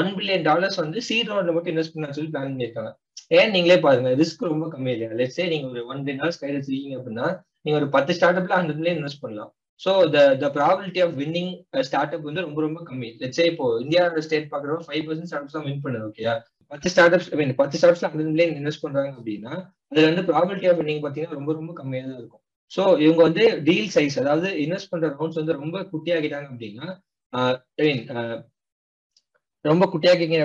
$1 பில்லியன் வந்து சீட் ரவுண்ட்ல மட்டும் இன்வெஸ்ட் பண்ண சொல்லி பிளான் பண்ணிருக்காங்க. ஏன் நீங்களே பாருங்க, ரிஸ்க் ரொம்ப கம்மி இல்லையா. லெட்ஸ் சே நீங்க ஒரு $1 பில்லியன் கையில வச்சிருக்கீங்க அப்படின்னா நீங்க ஒரு 10 ஸ்டார்ட் அப்ல $100 மில்லியன் இன்வெஸ்ட் பண்ணலாம். So the probability of winning start up வந்து ரொம்ப ரொம்ப கம்மி. லெட்ஸ் சே இப்போ இந்தியா ஸ்டேட் பாக்குறோம் 5% ஸ்டார்ட் அப்ஸ் தான் வின் பண்ணுது ஓகே. 10 ஸ்டார்ட் அப்ஸ்ல $100 மில்லியன் இன்வெஸ்ட் பண்றாங்க அப்படின்னா அதுல வந்து ப்ராபபிலிட்டி ஆஃப் வின்னிங் பாத்தீங்கன்னா ரொம்ப ரொம்ப கம்மியா தான் இருக்கும். சோ இவங்க வந்து டீல் சைஸ் அதாவது இன்வெஸ்ட் பண்ற ரவுண்ட்ஸ் வந்து ரொம்ப குட்டியாக்கிட்டாங்க அப்படின்னா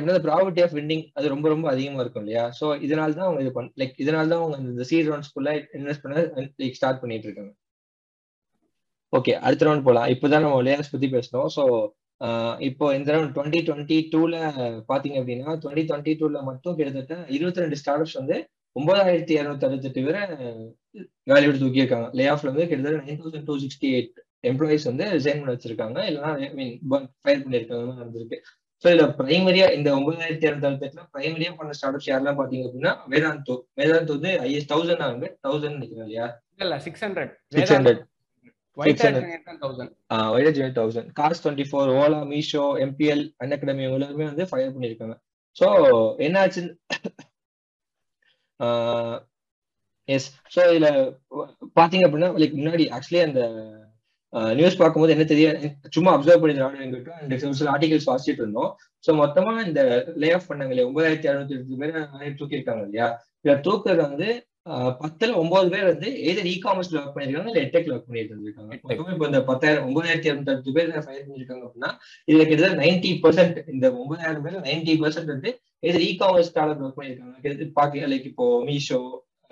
அந்த ப்ராபபிலிட்டி ஆஃப் வின்னிங் அது ரொம்ப ரொம்ப அதிகமா இருக்கும் இல்லையா. சோ இதனாலதான் அவங்க இது லைக் இதனாலதான் அவங்க இந்த சீட் ரவுண்ட்ஸ்குள்ள இன்வெஸ்ட் பண்ண லைக் ஸ்டார்ட் பண்ணிட்டு இருக்காங்க. ஓகே அடுத்த ரவுண்ட் போலாம். இப்பதான் நம்ம லேயர்ஸ் பத்தி பேசணும். சோ இப்போ இந்த ரவுண்ட் 2022ல பாத்தீங்க அப்படின்னா 2022ல மட்டும் கிட்டத்தட்ட 22 ஸ்டார்ட் அப்ஸ் வந்து 9,268 பேரை வேலையோட தூக்கியிருக்காங்க. லே ஆஃப்ல வந்து கிட்டத்தட்ட 9,268 எம்ப்ளாயிஸ் வந்து ரிசைன் பண்ண வச்சிருக்காங்க, இல்லைன்னா ஃபயர் பண்ணியிருக்காங்க நடந்திருக்கு. ஸோ இதுல பிரைமரியா இந்த 9,268ல பிரைமரியா பண்ண ஸ்டார்ட் அப்ஸ் யாரெல்லாம் பாத்தீங்க அப்படின்னா வேதாந்தோ வந்து ஹையஸ்ட் 1000 நினைக்கிறேன் இல்லையா, இல்ல 600 Cars24, Ola, Meesho, MPL, Unacademy எல்லாருமே வந்து ஃபயர் பண்ணிருக்காங்க. சோ என்ன ஆச்சு இதுல பாத்தீங்க அப்படின்னா லைக் முன்னாடி ஆக்சுவலி அந்த நியூஸ் பார்க்கும்போது என்ன தெரிய சும்மா அப்சர்வ் பண்ணிட்டு ஆர்டிகல்ஸ் வாசிச்சுட்டு இருந்தோம். சோ மொத்தமா இந்த லே ஆஃப் பண்ணாங்க இல்லையா 9,608 பேர் தூக்கிருக்காங்க இல்லையா. இதுல தூக்குறது வந்து 10ல 9 பேர் வந்து எதர் இ-காமர்ஸ்ல வர்க் பண்ணிருக்காங்க இல்ல எட்டெக் வர்க் பண்ணிட்டு இருந்திருக்காங்க. மொத்தம் இப்போ இந்த 9,210 பேர் ஃபயர் பண்ணிருக்காங்க அப்படின்னா இதுல கிட்டத்தட்ட 90% இந்த 9,000 பேர்ல 90% வந்து எதர் இ-காமர்ஸ் ஸ்டார்ட் வர்க் பண்ணிருக்காங்க. பாக்கி லைக் இப்போ மீஷோ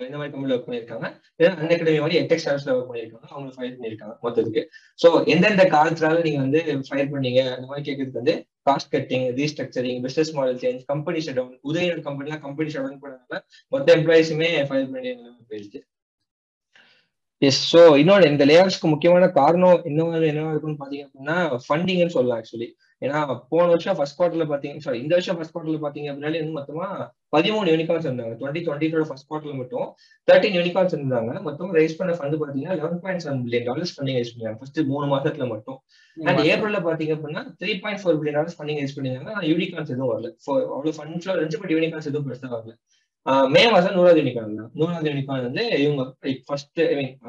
இந்த மாதிரி கம்பெனில வர்க் பண்ணிருக்காங்க, அன்அகாடமி மாதிரி எட்டெக் ஸ்டார்ட்ஸ்ல வர்க் பண்ணிருக்காங்க, அவங்க ஃபயர் பண்ணிருக்காங்க மொத்தத்துக்கு. ஸோ எந்தெந்த காரணத்தினால நீங்க வந்து ஃபயர் பண்ணீங்க அந்த மாதிரி கேட்கறதுக்கு வந்து cost cutting, restructuring, business model change, company shut down, Udayan கம்பெனிலாம் கம்பெனி ஷட் டவுன் பண்ணதுனால மொத்த எம்ப்ளாயிஸுமே ஃபயர் பண்ணி போயிடுச்சு. எஸ். ஸோ இன்னொரு இந்த லேயர்ஸ்க்கு முக்கியமான காரணம் என்னவா இருக்குன்னு பாத்தீங்க அப்படின்னா ஃபண்டிங்னு சொல்லலாம். ஆக்சுவலி ஏன்னா போன வருஷம் ஃபர்ஸ்ட் குவார்டர்ல பாத்தீங்க, சாரி இந்த வருஷம் ஃபர்ஸ்ட் குவார்டர்ல பாத்தீங்க அப்படின்னாலே இன்னும் மொத்தமா 13 யூனிகார்ன்ஸ் இருந்தாங்க. 2022 ஃபர்ஸ்ட் குவார்டர்ல மட்டும் 13 யூனிகார்ன்ஸ் இருந்தாங்க. மொத்தம் ரைஸ் பண்ண ஃபண்ட் பாத்தீங்கன்னா $11.7 பில்லியன் ஃபண்டிங் ரைஸ் பண்ணிருக்காங்க ஃபர்ஸ்ட் 3 மாசத்துல மட்டும். அண்ட் ஏப்ரல்ல பாத்தீங்க அப்படின்னா $3.4 பில்லியன் ஃபண்டிங் ரைஸ் பண்ணிருக்காங்க. ஆனா யூனிகார்ன்ஸ் எதுவும் வரல, அவ்வளவு ஃபண்ட் ஃபிளோ இருந்துச்சு, பட் யூனிகார்ன்ஸ் எதுவும் பெருசா வரல. மே மாசம் 100வது யூனிகார்ன் தான். 100வது யூனிகார்ன் வந்து இவங்க ஃபர்ஸ்ட்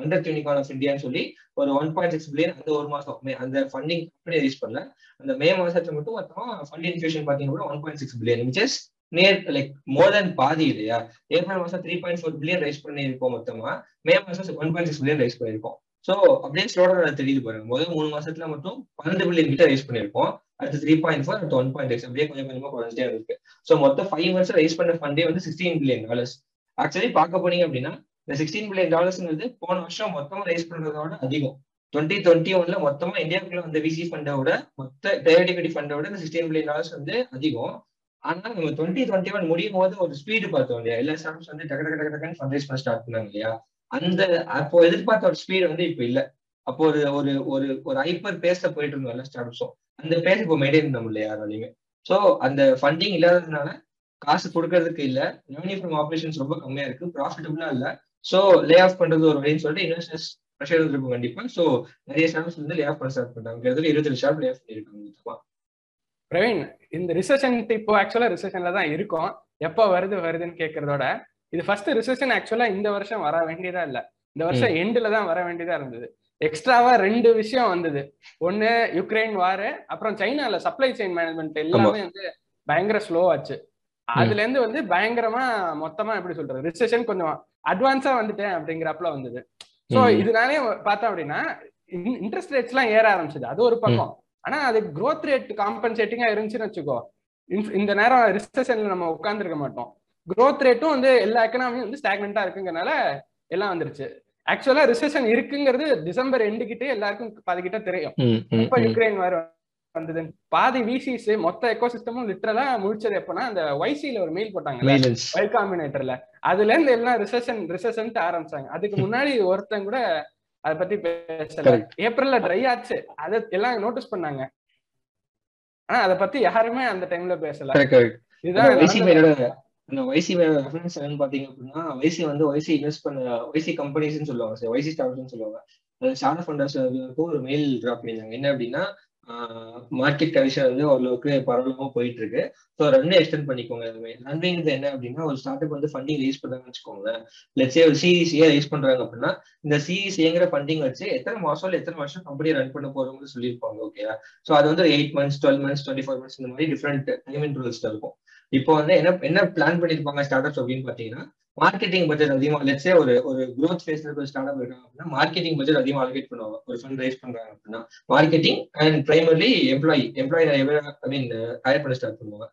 அண்டர் யூனிகார்ன் ஆஃப் இந்தியான்னு சொல்லி ஒரு $1.6 பில்லியன் அந்த ஒரு மாசம் அந்த ஃபண்டிங் கம்பெனி ரைஸ் பண்ணல. அந்த மே மாசத்துல மட்டும் மொத்தமா ஃபண்ட் இன்ஃபியூஷன் பாத்தீங்கன்னா $1.6 billion, which is near like more than பாதி இல்லையா. ஏப்ரல் மாசம் $3.4 பில்லியன் ரைஸ் பண்ணிருக்கோம், மொத்தமா மே மாசம் $1.6 பில்லியன் ரைஸ் பண்ணிருக்கோம். ஸோ அப்படியே ஸ்லோடவுன் தெரியுது பாருங்க. முதல் 3 மாசத்துல மட்டும் $12 பில்லியன் கிட்ட ரைஸ் பண்ணிருக்கோம். அடுத்து 3.4, அடுத்து 1.6, அப்படியே கொஞ்சம் கொஞ்சமா குறைஞ்சிட்டே இருக்கு. ஸோ மொத்தம் 5 மந்த்ஸ் ரைஸ் பண்ண ஃபண்டே வந்து $16 பில்லியன். ஆக்சுவலி பார்க்க போனீங்க அப்படின்னா இந்த $16 பில்லியன் போன வருஷம் மொத்தமா ரைஸ் பண்றதோட அதிகம். 2021ல மொத்தமா இந்தியாவுக்குள்ள வந்து விசி ஃபண்டோட மொத்த பிரைவேட் எக்விட்டி ஃபண்டோட இந்த $16 பில்லியன் வந்து அதிகம். ஆனா நம்ம 2021 முடியும் போது ஒரு ஸ்பீடு பார்த்தோம் இல்லையா, எல்லா ஸ்டார்ட்ஸ் வந்து டக்கு டக்கு டக்குன்னு ஃபண்ட் ரைஸ் பண்ண ஸ்டார்ட் பண்ணாங்க இல்லையா. அந்த அப்போ எதிர்பார்த்த ஒரு ஸ்பீடு வந்து இப்போ இல்லை. அப்போ ஒரு ஒரு ஒரு ஹைப்பர் பேஸ்ல போயிட்டு இருந்தோம் எல்லா ஸ்டார்ட்ஸும். அந்த பேஸ் இப்போ மெயின்டைன் பண்ண முடியல யாராலையுமே. ஸோ அந்த ஃபண்டிங் இல்லாததுனால காசு கொடுக்கறதுக்கு இல்லை, ரெவன்யூ ஃப்ரம் ஆப்ரேஷன்ஸ் ரொம்ப கம்மியா இருக்கு, ப்ராஃபிட்டபிளா இல்லை. ஸோ லே ஆஃப் பண்றது ஒரு வழின்னு சொல்லிட்டு இன்வெஸ்டர்ஸ் ப்ரெஷர் இருக்கும் கண்டிப்பா. ஸோ நிறைய ஸ்டார்ட்ஸ் வந்து லே ஆஃப் பண்ண ஸ்டார்ட் பண்றாங்க. 27 ஸ்டார்ட் லே ஆஃப் பண்ணிருக்காங்க. பிரவீன், இந்த ரிசெஷன் இப்போ ஆக்சுவலா ரிசெஷன்ல தான் இருக்கும். எப்போ வருதுன்னு கேட்கறதோட இது ஃபர்ஸ்ட் ரிசெஷன் ஆக்சுவலா இந்த வருஷம் வர வேண்டியதா இல்லை, இந்த வருஷம் எண்ட்ல தான் வர வேண்டியதா இருந்தது. எக்ஸ்ட்ராவா 2 விஷயம் வந்தது. ஒன்னு யுக்ரைன் வார், அப்புறம் சைனால சப்ளை செயின் மேனேஜ்மெண்ட் எல்லாமே வந்து பயங்கர ஸ்லோ ஆச்சு. அதுல இருந்து வந்து பயங்கரமா மொத்தமா எப்படி சொல்றது ரிசெஷன் கொஞ்சம் அட்வான்ஸா வந்துட்டேன் அப்படிங்கிறப்பல வந்தது. சோ இதனாலே பார்த்தோம் அப்படின்னா இன்ட்ரெஸ்ட் ரேட்ஸ் எல்லாம் ஏற ஆரம்பிச்சது, அது ஒரு பக்கம். ஆனா அது க்ரோத் ரேட் காம்பன்சேட்டிங்கா இருந்துச்சுன்னு வச்சுக்கோ, இந்த நேரம் ரிசெஷன்ல நம்ம உட்கார்ந்துருக்க மாட்டோம். க்ரோத் ரேட்டும் வந்து எல்லா எக்கனாமியும் வந்து ஸ்டாக்னண்டா இருக்குங்கிறனால எல்லாம் வந்துருச்சு. ஆக்சுவலா ரிசெஷன் இருக்குங்கிறது டிசம்பர் எண்டுகிட்டே எல்லாருக்கும் பாதிக்கிட்ட தெரியும். இப்ப யுக்ரைன் வார் வந்தது, பாதி விசிஸ் மொத்த எக்கோசிஸ்டமும் லிட்டரலா முடிச்சது. எப்பன்னா அந்த YC-ல ஒரு மெயில் போட்டாங்க, Y காம்பினேட்டர்ல, அதுல இருந்து எல்லாம் ரிசெஷன் ஆரம்பிச்சாங்க. அதுக்கு முன்னாடி ஒருத்தன் கூட அதை பத்தி பேசல. ஏப்ரல்ல ட்ரை ஆச்சு, அதை எல்லாம் நோட்டீஸ் பண்ணாங்க, ஆனா அதை பத்தி யாருமே அந்த டைம்ல பேசல. இதுதான் அந்த YC ரெஃபரன்ஸ் என்னன்னு பாத்தீங்க அப்படின்னா YC இன்வெஸ்ட் பண்ண YC கம்பெனிஸ்ன்னு சொல்லுவாங்க, சார் YC ஸ்டார்ட்ஸ்ன்னு சொல்லுவாங்க. அது ஸ்டார்ட் ஃபண்டர்ஸ்க்கு ஒரு மெயில் டிராப் பண்ணிருந்தாங்க. என்ன அப்படின்னா மார்க்கெட் கண்டிஷன் வந்து ஓரளவுக்கு பரவலாம போயிட்டு இருக்கு, ஸோ ரன் எக்ஸ்டெண்ட் பண்ணிக்கோங்க. எதுவுமே ரன்ங்கிறது என்ன அப்படின்னா ஒரு ஸ்டார்ட் அப் வந்து ஃபண்டிங் ரைஸ் பண்றாங்கன்னு வச்சுக்கோங்க, லட்சே ஒரு CEC ரைஸ் பண்றாங்க அப்படின்னா இந்த CECங்கிற ஃபண்டிங் வச்சு எத்தனை மாசம் இல்லை எத்தனை வருஷம் கம்பெனி ரன் பண்ண போறோம்னு சொல்லியிருப்பாங்க. ஓகே, ஸோ அது வந்து 8 months, 12 months, 24 months இந்த மாதிரி டிஃப்ரெண்ட் டைம் இன்டர்வல்ஸ் இருக்கும். இப்போ வந்து என்ன பிளான் பண்ணிருப்பாங்க ஸ்டார்ட் அப்ஸ் அப்படின்னு பாத்தீங்கன்னா மார்க்கெட்டிங் பட்ஜெட் அதிகமா, லெட்ஸே ஒரு க்ரோத் ஃபேஸ்ல இருக்கிற ஸ்டார்ட் அப் இருக்காங்க அப்படின்னா மார்க்கெட்டிங் பட்ஜெட் அதிகமா அலோகேட் பண்ணுவாங்க. ஒரு ஃபண்ட் ரைஸ் பண்றாங்க அப்படின்னா மார்க்கெட்டிங் அண்ட் பிரைமரி எம்ப்ளாயி நிறைய பேர் ஹையர் பண்ண ஸ்டார்ட் பண்ணுவாங்க.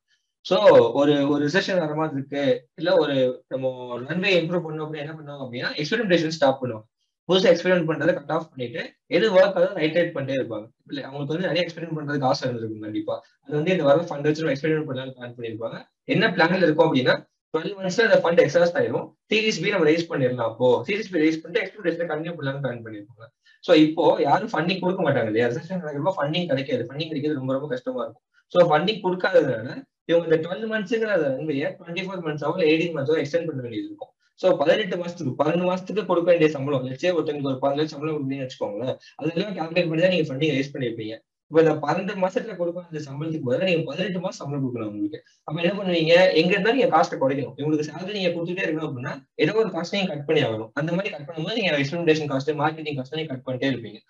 ஸோ ஒரு ரிசெஷன் வர மாதிரி இருக்கு இல்ல ஒரு நம்ம ரன்வே இம்ப்ரூவ் பண்ணோம் அப்படின்னா என்ன பண்ணுவாங்க அப்படின்னா எக்ஸ்பெரிமெண்டேஷன் ஸ்டாப் பண்ணுவாங்க. புதுசாக எக்ஸ்பெரிமெண்ட் பண்றதை கட் ஆஃப் பண்ணிட்டு எது ஒர்க் அதுவும் ரைட் பண்ணிட்டே இருப்பாங்க. இல்லை அவங்களுக்கு வந்து நிறைய எக்ஸ்பெரிமெண்ட் பண்றதுக்கு ஆசை இருந்திருக்கும் கண்டிப்பா. அது வந்து இந்த வர ஃபண்ட் வச்சு எக்ஸ்பெரிமெண்ட் பண்ணலாம் பிளான் பண்ணிருப்பாங்க. என்ன பிளான்ல இருக்கும் அப்படின்னா 12 monthsல அந்த ஃபண்ட் எக்ஸாஸ்ட் ஆயிடும், CEC நம்ம ரைஸ் பண்ணிடலாம். அப்போ CEC ரைஸ் பண்ணிட்டு எக்ஸ்பெரிமெண்ட் கண்டினியூ பண்ணலாம்னு பிளான் பண்ணிருப்பாங்க. ஸோ இப்போ யாரும் ஃபண்டிங் கொடுக்க மாட்டாங்க இல்லையா, ரிசெஷன் நடக்கிறப்ப ஃபண்டிங் கிடைக்காது, ஃபண்டிங் கிடைக்கிறது ரொம்ப ரொம்ப கஷ்டமா இருக்கும். ஸோ ஃபண்டிங் கொடுக்காததுனால இவங்க இந்த 12 monthsங்கிற ரன்வையை 24 months, 18 months எக்ஸ்டெண்ட் பண்ண வேண்டியது இருக்கும். ஸோ 18 மாசத்துக்கு 11 மாசத்துக்கு கொடுக்க வேண்டிய சம்பளம் லட்சே ஒருத்தனுக்கு ஒரு $15,00,000 சம்பளம் கொடுப்பீங்கன்னு வச்சுக்கோங்களேன். அது எல்லாம் கால்குலேட் பண்ணி தான் நீங்க ஃபண்டிங் ரைஸ் பண்ணிருப்பீங்க. இப்போ இந்த 12 மாசத்துல கொடுக்க வேண்டிய சம்பளத்துக்கு போதும் நீங்க 18 மாசம் சம்பளம் கொடுக்கணும் உங்களுக்கு. அப்ப என்ன பண்ணுவீங்க, எங்க இருந்தாலும் நீங்க காஸ்ட்டை குறைக்கணும். உங்களுக்கு சேலரி நீங்க கொடுத்துட்டே இருக்கணும் அப்படின்னா ஏதோ ஒரு காஸ்ட் நீங்க கட் பண்ணி ஆகணும். அந்த மாதிரி கட் பண்ணும்போது நீங்க எக்ஸ்பிளனேஷன் காஸ்ட், மார்க்கெட்டிங் காஸ்ட் நீங்க கட் பண்ணிட்டே இருப்பீங்க.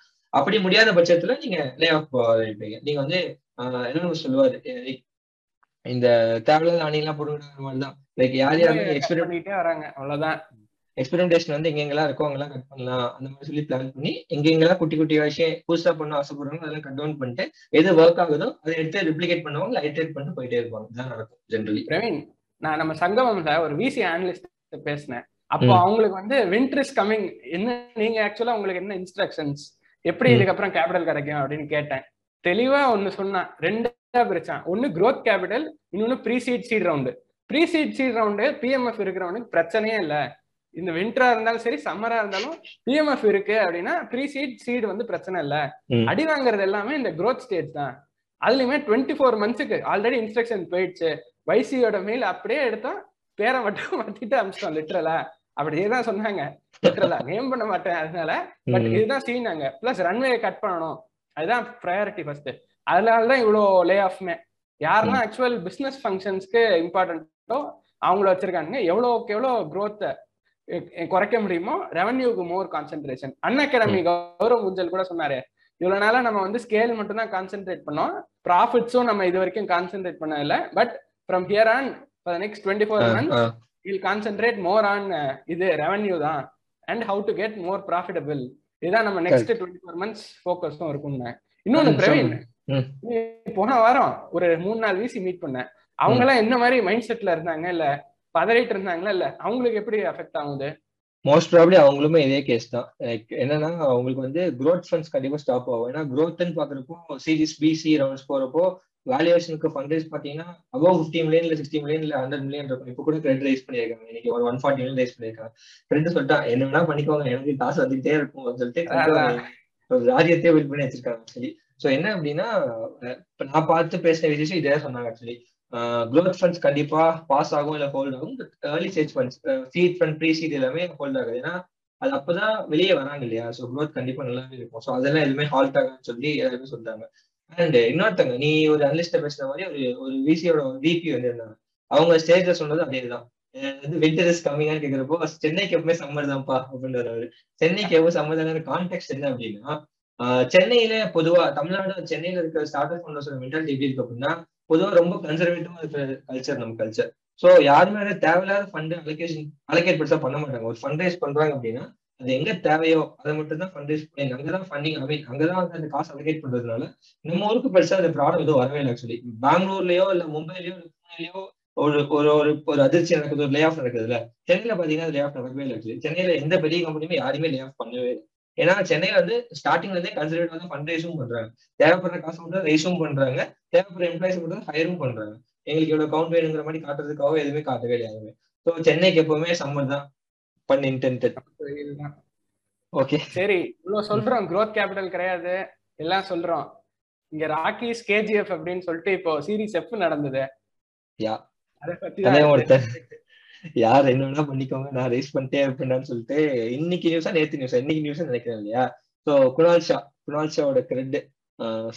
அப்படி முடியாத பட்சத்துல நீங்க லே ஆஃப் இருப்பீங்க. நீங்க வந்து என்ன சொல்லுவாரு, இந்த தேவையில்லாத ஆணையெல்லாம் போடுற மாதிரிதான் லைக் யார் யாருமே எக்ஸ்பெரிமெண்ட் பண்ணிட்டே வராங்க, அவ்வளவுதான். எக்ஸ்பெரிமெண்டேஷன் வந்து எங்கெங்கெல்லாம் இருக்கோ அங்கெல்லாம் கட் பண்ணலாம் அந்த மாதிரி சொல்லி பிளான் பண்ணி எங்கெங்கெல்லாம் குட்டி குட்டி விஷயம் புதுசாக பண்ண ஆசைப்படுறாங்க அதெல்லாம் கட் டவுன் பண்ணிட்டு எது ஒர்க் ஆகுதோ அதை எடுத்து ரிப்ளிகேட் பண்ணுவாங்க ஐட்ரேட் பண்ணிட்டு போயிட்டே இருப்பாங்க. இதுதான் நடக்கும் ஜென்ரலி. பிரவீன், நான் நம்ம சங்கமம் சார் ஒரு விசி அனலிஸ்ட் பேசினேன். அப்போ அவங்களுக்கு வந்து வின்டர் இஸ் கமிங் என்ன, நீங்க ஆக்சுவலா உங்களுக்கு என்ன இன்ஸ்ட்ரக்ஷன்ஸ், எப்படி இதுக்கப்புறம் கேபிட்டல் கிடைக்கும் அப்படின்னு கேட்டேன். தெளிவா ஒன்னு சொன்னா, ரெண்டா பிரிச்சான். ஒன்னு க்ரோத் கேபிட்டல், இன்னொன்னு preseed seed round. Preseed seed round PMF இருக்கிறவனுக்கு பிரச்சனையே இல்லை. இந்த விண்டரா இருந்தாலும் சரி சம்மரா இருந்தாலும் பிஎம்எஃப் இருக்கு அப்படின்னா ப்ரீசீட் சீட் வந்து பிரச்சனை இல்லை. அடி வாங்குறது எல்லாமே இந்த க்ரோத் ஸ்டேஜ் தான். அதுலயுமே 24 மந்த்ஸுக்கு ஆல்ரெடி இன்ஸ்ட்ரக்ஷன் போயிடுச்சு. வைசியோட மெயில் அப்படியே எடுத்தோம், பேரை மட்டும் மாத்திட்டு அனுப்பிச்சிட்டோம் லிட்டரலா. அப்படியேதான் சொன்னாங்க, லிட்டரலா நேம் பண்ண மாட்டேன். அதனால பட் இதுதான் சீனாங்க. பிளஸ் ரன்வே கட் பண்ணணும், அதுதான் ப்ரையாரிட்டி ஃபர்ஸ்ட். அதனாலதான் இவ்வளோ லே ஆஃப்மே. யாரெல்லாம் ஆக்சுவல் பிசினஸ் ஃபங்க்ஷன்ஸ்க்கு இம்பார்ட்டன்ட்டோ அவங்கள வச்சிருக்கானுங்க. எவ்வளோக்கு எவ்வளோ க்ரோத்தை குறைக்க முடியுமோ, ரெவன்யூக்கு more concentration. An academy Gaurav Munjal கூட சொன்னாரு, இவ்வளோ நாளாக நம்ம வந்து ஸ்கேல் மட்டும் தான் கான்சென்ட்ரேட் பண்ணோம், ப்ராஃபிட்ஸும் நம்ம இது வரைக்கும் கான்சென்ட்ரேட் பண்ணதில்ல. But from here on for the next 24 months will concentrate more on இது ரெவன்யூ தான் and how to get more profitable. இதுதான் நம்ம நெக்ஸ்ட் 24 months ஃபோக்கஸும் இருக்கும்னு. இன்னொன்னு பிரவீன், போன வாரம் ஒரு 3-4 வீசி மீட் பண்ணேன். அவங்க எல்லாம் என்ன மாதிரி மைண்ட் செட்ல இருந்தாங்க, இல்ல பதறிட்டு இருந்தாங்களா, இல்ல அவங்களுக்கு எப்படி அஃபெக்ட் ஆகுது? மோஸ்ட் ப்ராப்ளி அவங்களுமே இதே கேஸ் தான். லைக் என்னன்னா, அவங்களுக்கு வந்து க்ரோத் ஃபண்ட்ஸ் கண்டிப்பா ஸ்டாப் ஆகும். ஏன்னா க்ரோத்ன்னு பாக்குறப்போ சீரிஸ் பிசி ரவுண்ட்ஸ் போறப்போ வேல்யூவேஷனுக்கு ஃபண்ட் ரைஸ் பாத்தீங்கன்னா அபவ் 15 மில்லியன், 60 மில்லியன், 100 மில்லியன் இருக்கும். இப்போ கூட கிரெடிட் ரைஸ் பண்ணியிருக்காங்க, இன்னைக்கு ஒரு 140 மில்லியன் ரைஸ் பண்ணியிருக்காங்க. ஃப்ரெண்டு சொல்லிட்டா என்ன வேணா பண்ணிக்கோங்க, எனக்கு காசு வந்துகிட்டே இருக்கும் சொல்லிட்டு ஒரு ராஜ்யத்தையே பில்ட் பண்ணி வச்சிருக்காங்க ஆக்சுவலி. ஸோ என்ன அப்படின்னா, நான் பார்த்து பேசின விஷயம் இதே சொன்னாங்க ஆக்சுவலி. க்ரோத் ஃபண்ட்ஸ் கண்டிப்பா பாஸ் ஆகும், இல்லை ஹோல்ட் ஆகும். But early stage funds, seed fund, pre seed எல்லாமே ஹோல்ட் ஆகுது. ஏன்னா அது அப்பதான் வெளியே வராங்க இல்லையா. ஸோ க்ரோத் கண்டிப்பா நல்லாவே இருக்கும். ஸோ அதெல்லாம் எதுவுமே ஹால்ட் ஆகுன்னு சொல்லி எல்லாருமே சொல்றாங்க. அண்ட் இன்னொருத்தங்க, நீ ஒரு அனலிஸ்ட பேசுற மாதிரி ஒரு விசியோட விபி வந்து இருந்தாங்க. அவங்க ஸ்டேஜ்ல சொன்னது அதேதான், விண்டர் இஸ் கம்மிங்கான்னு கேட்கிறப்போ சென்னைக்கு எப்பவுமே சம்மர் தான்ப்பா அப்படின்றவரு. சென்னைக்கு எவ்வளவு சம்மர் தான கான்டெக்ட் என்ன அப்படின்னா, சென்னையில பொதுவா தமிழ்நாடு சென்னையில இருக்கிற ஸ்டார்ட் அப் ஃபவுண்டர்ஸோட மென்டாலிட்டி எப்படி இருக்கு அப்படின்னா, பொதுவாக ரொம்ப கன்சர்வேட்டிவா இருக்கிற கல்ச்சர் நம்ம கல்ச்சர். ஸோ யாருமே தேவையில்லாத ஃபண்ட் அலோகேட் பெருசா பண்ண மாட்டாங்க. ஒரு ஃபண்ட் ரைஸ் பண்றாங்க அப்படின்னா அது எங்க தேவையோ அதை மட்டும் தான் ஃபண்ட் ரைஸ் பண்ணி அங்கதான் ஃபண்டிங் அங்கதான் வந்து அந்த காசு அலோகேட் பண்றதுனால நம்ம ஊருக்கு பெருசா அந்த ப்ராப்ளம் எதுவும் வரவே இல்லை ஆக்சுவலி. பெங்களூர்லயோ இல்ல மும்பைலயோ இல்ல புனேலயோ ஒரு ஒரு ஒரு அதிர்ச்சி நடக்குது, ஒரு லே ஆஃப் நடக்குதுல்ல. சென்னையில பாத்தீங்கன்னா லே ஆஃப் நடக்கவே இல்லை ஆக்சுவலி. சென்னையில எந்த பெரிய கம்பெனியுமே யாருமே லே ஆஃப் பண்ணவே இல்லை. ஏன்னா சென்னையில வந்து ஸ்டார்டிங்ல இருந்தே கன்சர்வேட்டிவ் வந்து ஃபண்ட் ரைஸும் பண்றாங்க, தேவைப்படுற காசு மட்டும் ரைஸும் பண்றாங்க, தேவைப்படுற எம்ப்ளாய்ஸ் மட்டும் ஹையரும் பண்றாங்க. எங்களுக்கு எவ்வளவு கவுண்ட் வேணுங்கிற மாதிரி காட்டுறதுக்காக எதுவுமே காட்டவே இல்லையாருமே. ஸோ சென்னைக்கு எப்பவுமே சம்மர் தான் பண்ண இன்டென்ட். ஓகே சரி, இவ்வளவு சொல்றோம், க்ரோத் கேபிட்டல் கிடையாது எல்லாம் சொல்றோம். இங்க ராக்கிஸ் கேஜிஎஃப் அப்படின்னு சொல்லிட்டு இப்போ சீரீஸ் எஃப் நடந்தது, அதை பத்தி யார் என்ன வேணா பண்ணிக்கோங்க நான் ரேஸ் பண்ணிட்டே இருப்பேன்னு சொல்லிட்டு இன்னைக்கு நியூஸா நேற்று நியூஸா இன்னைக்கு நியூஸ் நினைக்கிறேன் இல்லையா. ஸோ குணால் ஷாவோட CRED